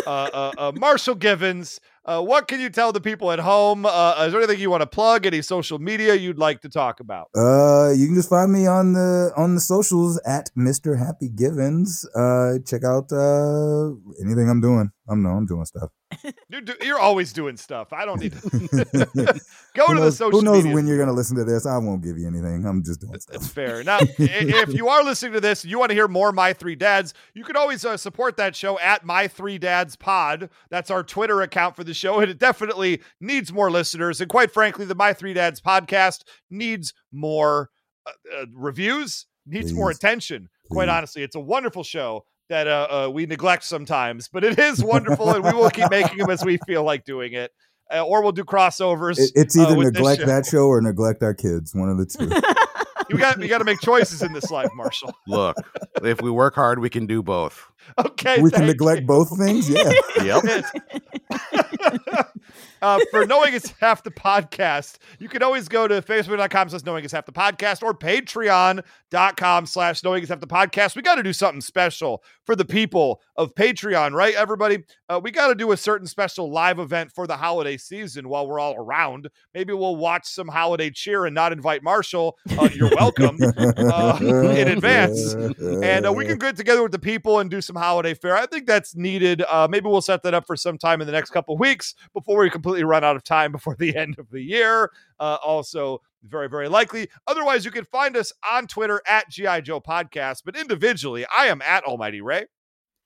Marshall Givens, what can you tell the people at home? Is there anything you want to plug? Any social media you'd like to talk about? You can just find me on the socials at Mr. Happy Givens. Check out anything I'm doing. I'm doing stuff. You're always doing stuff. I don't need to go to the social media. Who knows when you're going to listen to this? I won't give you anything. I'm just doing stuff. That's fair. Now, if you are listening to this, you want to hear more My Three Dads, you can always support that show at My Three Dads Pod. That's our Twitter account for the show, and it definitely needs more listeners. And quite frankly, the My Three Dads Podcast needs more reviews, needs more attention. Quite honestly, it's a wonderful show that we neglect sometimes, but it is wonderful, and we will keep making them as we feel like doing it, or we'll do crossovers. It's either neglect that show or neglect our kids, one of the two. You got to make choices in this life, Marshall. Look, if we work hard, we can do both. Okay, we can neglect both things. Yeah. Yep. For Knowing It's Half the Podcast, you can always go to facebook.com/KnowingIsHalfThePodcast or patreon.com/KnowingIsHalfThePodcast. We got to do something special for the people of Patreon, right, everybody? We got to do a certain special live event for the holiday season while we're all around. Maybe we'll watch some holiday cheer and not invite Marshall. You're welcome in advance. And we can get together with the people and do some holiday fare. I think that's needed. Maybe we'll set that up for some time in the next couple weeks before we we completely run out of time before the end of the year. Also, very, very likely. Otherwise, you can find us on Twitter at G.I. Joe Podcast. But individually, I am at Almighty Ray.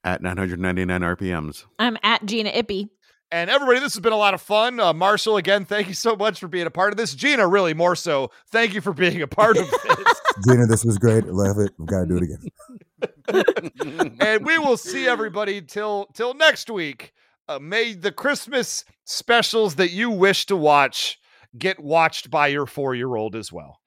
At 999 RPMs. I'm at Gina Ippy. And everybody, this has been a lot of fun. Marshall, again, thank you so much for being a part of this. Gina, really more so, thank you for being a part of this. Gina, this was great. I love it. We've got to do it again. And we will see everybody till next week. May the Christmas specials that you wish to watch get watched by your 4-year-old as well.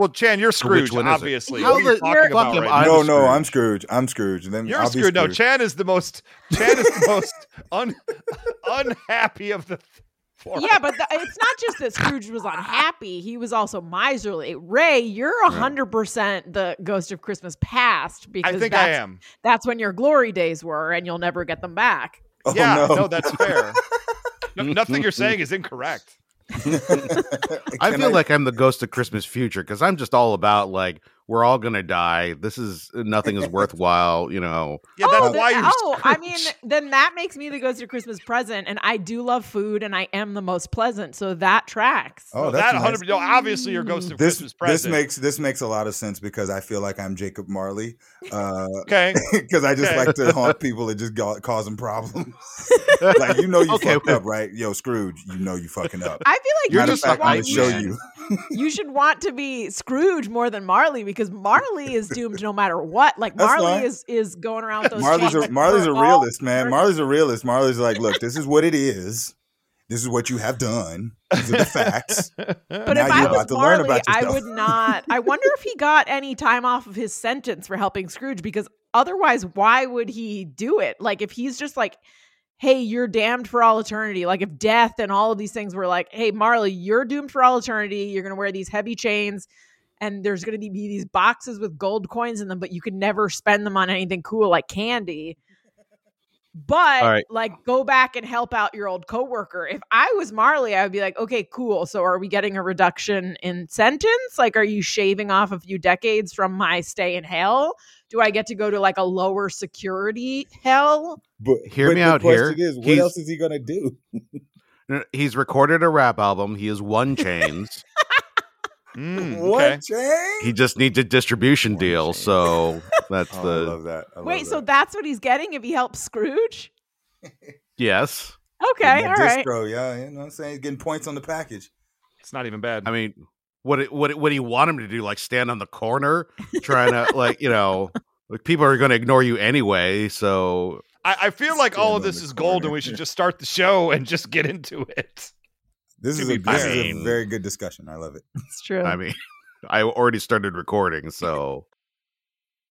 Well, Chan, you're Scrooge, obviously. What are you talking about right now? No, I'm Scrooge. I'm Scrooge. Then you're Scrooge. No, Chan is the most unhappy of the four. Yeah, but it's not just that Scrooge was unhappy. He was also miserly. Ray, you're 100% the Ghost of Christmas Past. Because I think I am. That's when your glory days were, and you'll never get them back. Oh, yeah, no, that's fair. Nothing you're saying is incorrect. I feel like I'm the Ghost of Christmas Future, because I'm just all about like we're all gonna die. Nothing is worthwhile, you know. Yeah, that's why you're Scrooge. I mean, then that makes me the Ghost of Christmas Present, and I do love food, and I am the most pleasant, so that tracks. Oh, that's that 100%. Nice. Obviously, you're Ghost of Christmas Present. This makes a lot of sense because I feel like I'm Jacob Marley. Okay, because I just like to haunt people and just cause them problems. Like you fucked up, right? Yo, Scrooge, you know you fucking up. I feel like you should want to be Scrooge more than Marley, because Marley is doomed no matter what. Like Marley is going around with those. Marley's a realist, man. Marley's a realist. Marley's like, look, this is what it is. This is what you have done. These are the facts. But now if I was Marley, I would not. I wonder if he got any time off of his sentence for helping Scrooge, because otherwise, why would he do it? Like if he's just like, hey, you're damned for all eternity. Like if death and all of these things were like, hey, Marley, you're doomed for all eternity. You're going to wear these heavy chains and there's going to be these boxes with gold coins in them, but you can never spend them on anything cool like candy. But like go back and help out your old coworker. If I was Marley, I would be like, okay, cool. So are we getting a reduction in sentence? Like, are you shaving off a few decades from my stay in hell? Do I get to go to like a lower security hell? But hear me out here. What else is he going to do? He's recorded a rap album. He has won chains. One chain? He just needs a distribution deal. Chain. So that's I love that. So that's what he's getting if he helps Scrooge? Yes. Okay. All distro, right. Yeah. You know what I'm saying? He's getting points on the package. It's not even bad. I mean, what would he want him to do? Like stand on the corner trying to like people are going to ignore you anyway. So I feel like all of this is gold and we should just start the show and just get into it. This is a very good discussion. I love it. It's true. I mean, I already started recording, so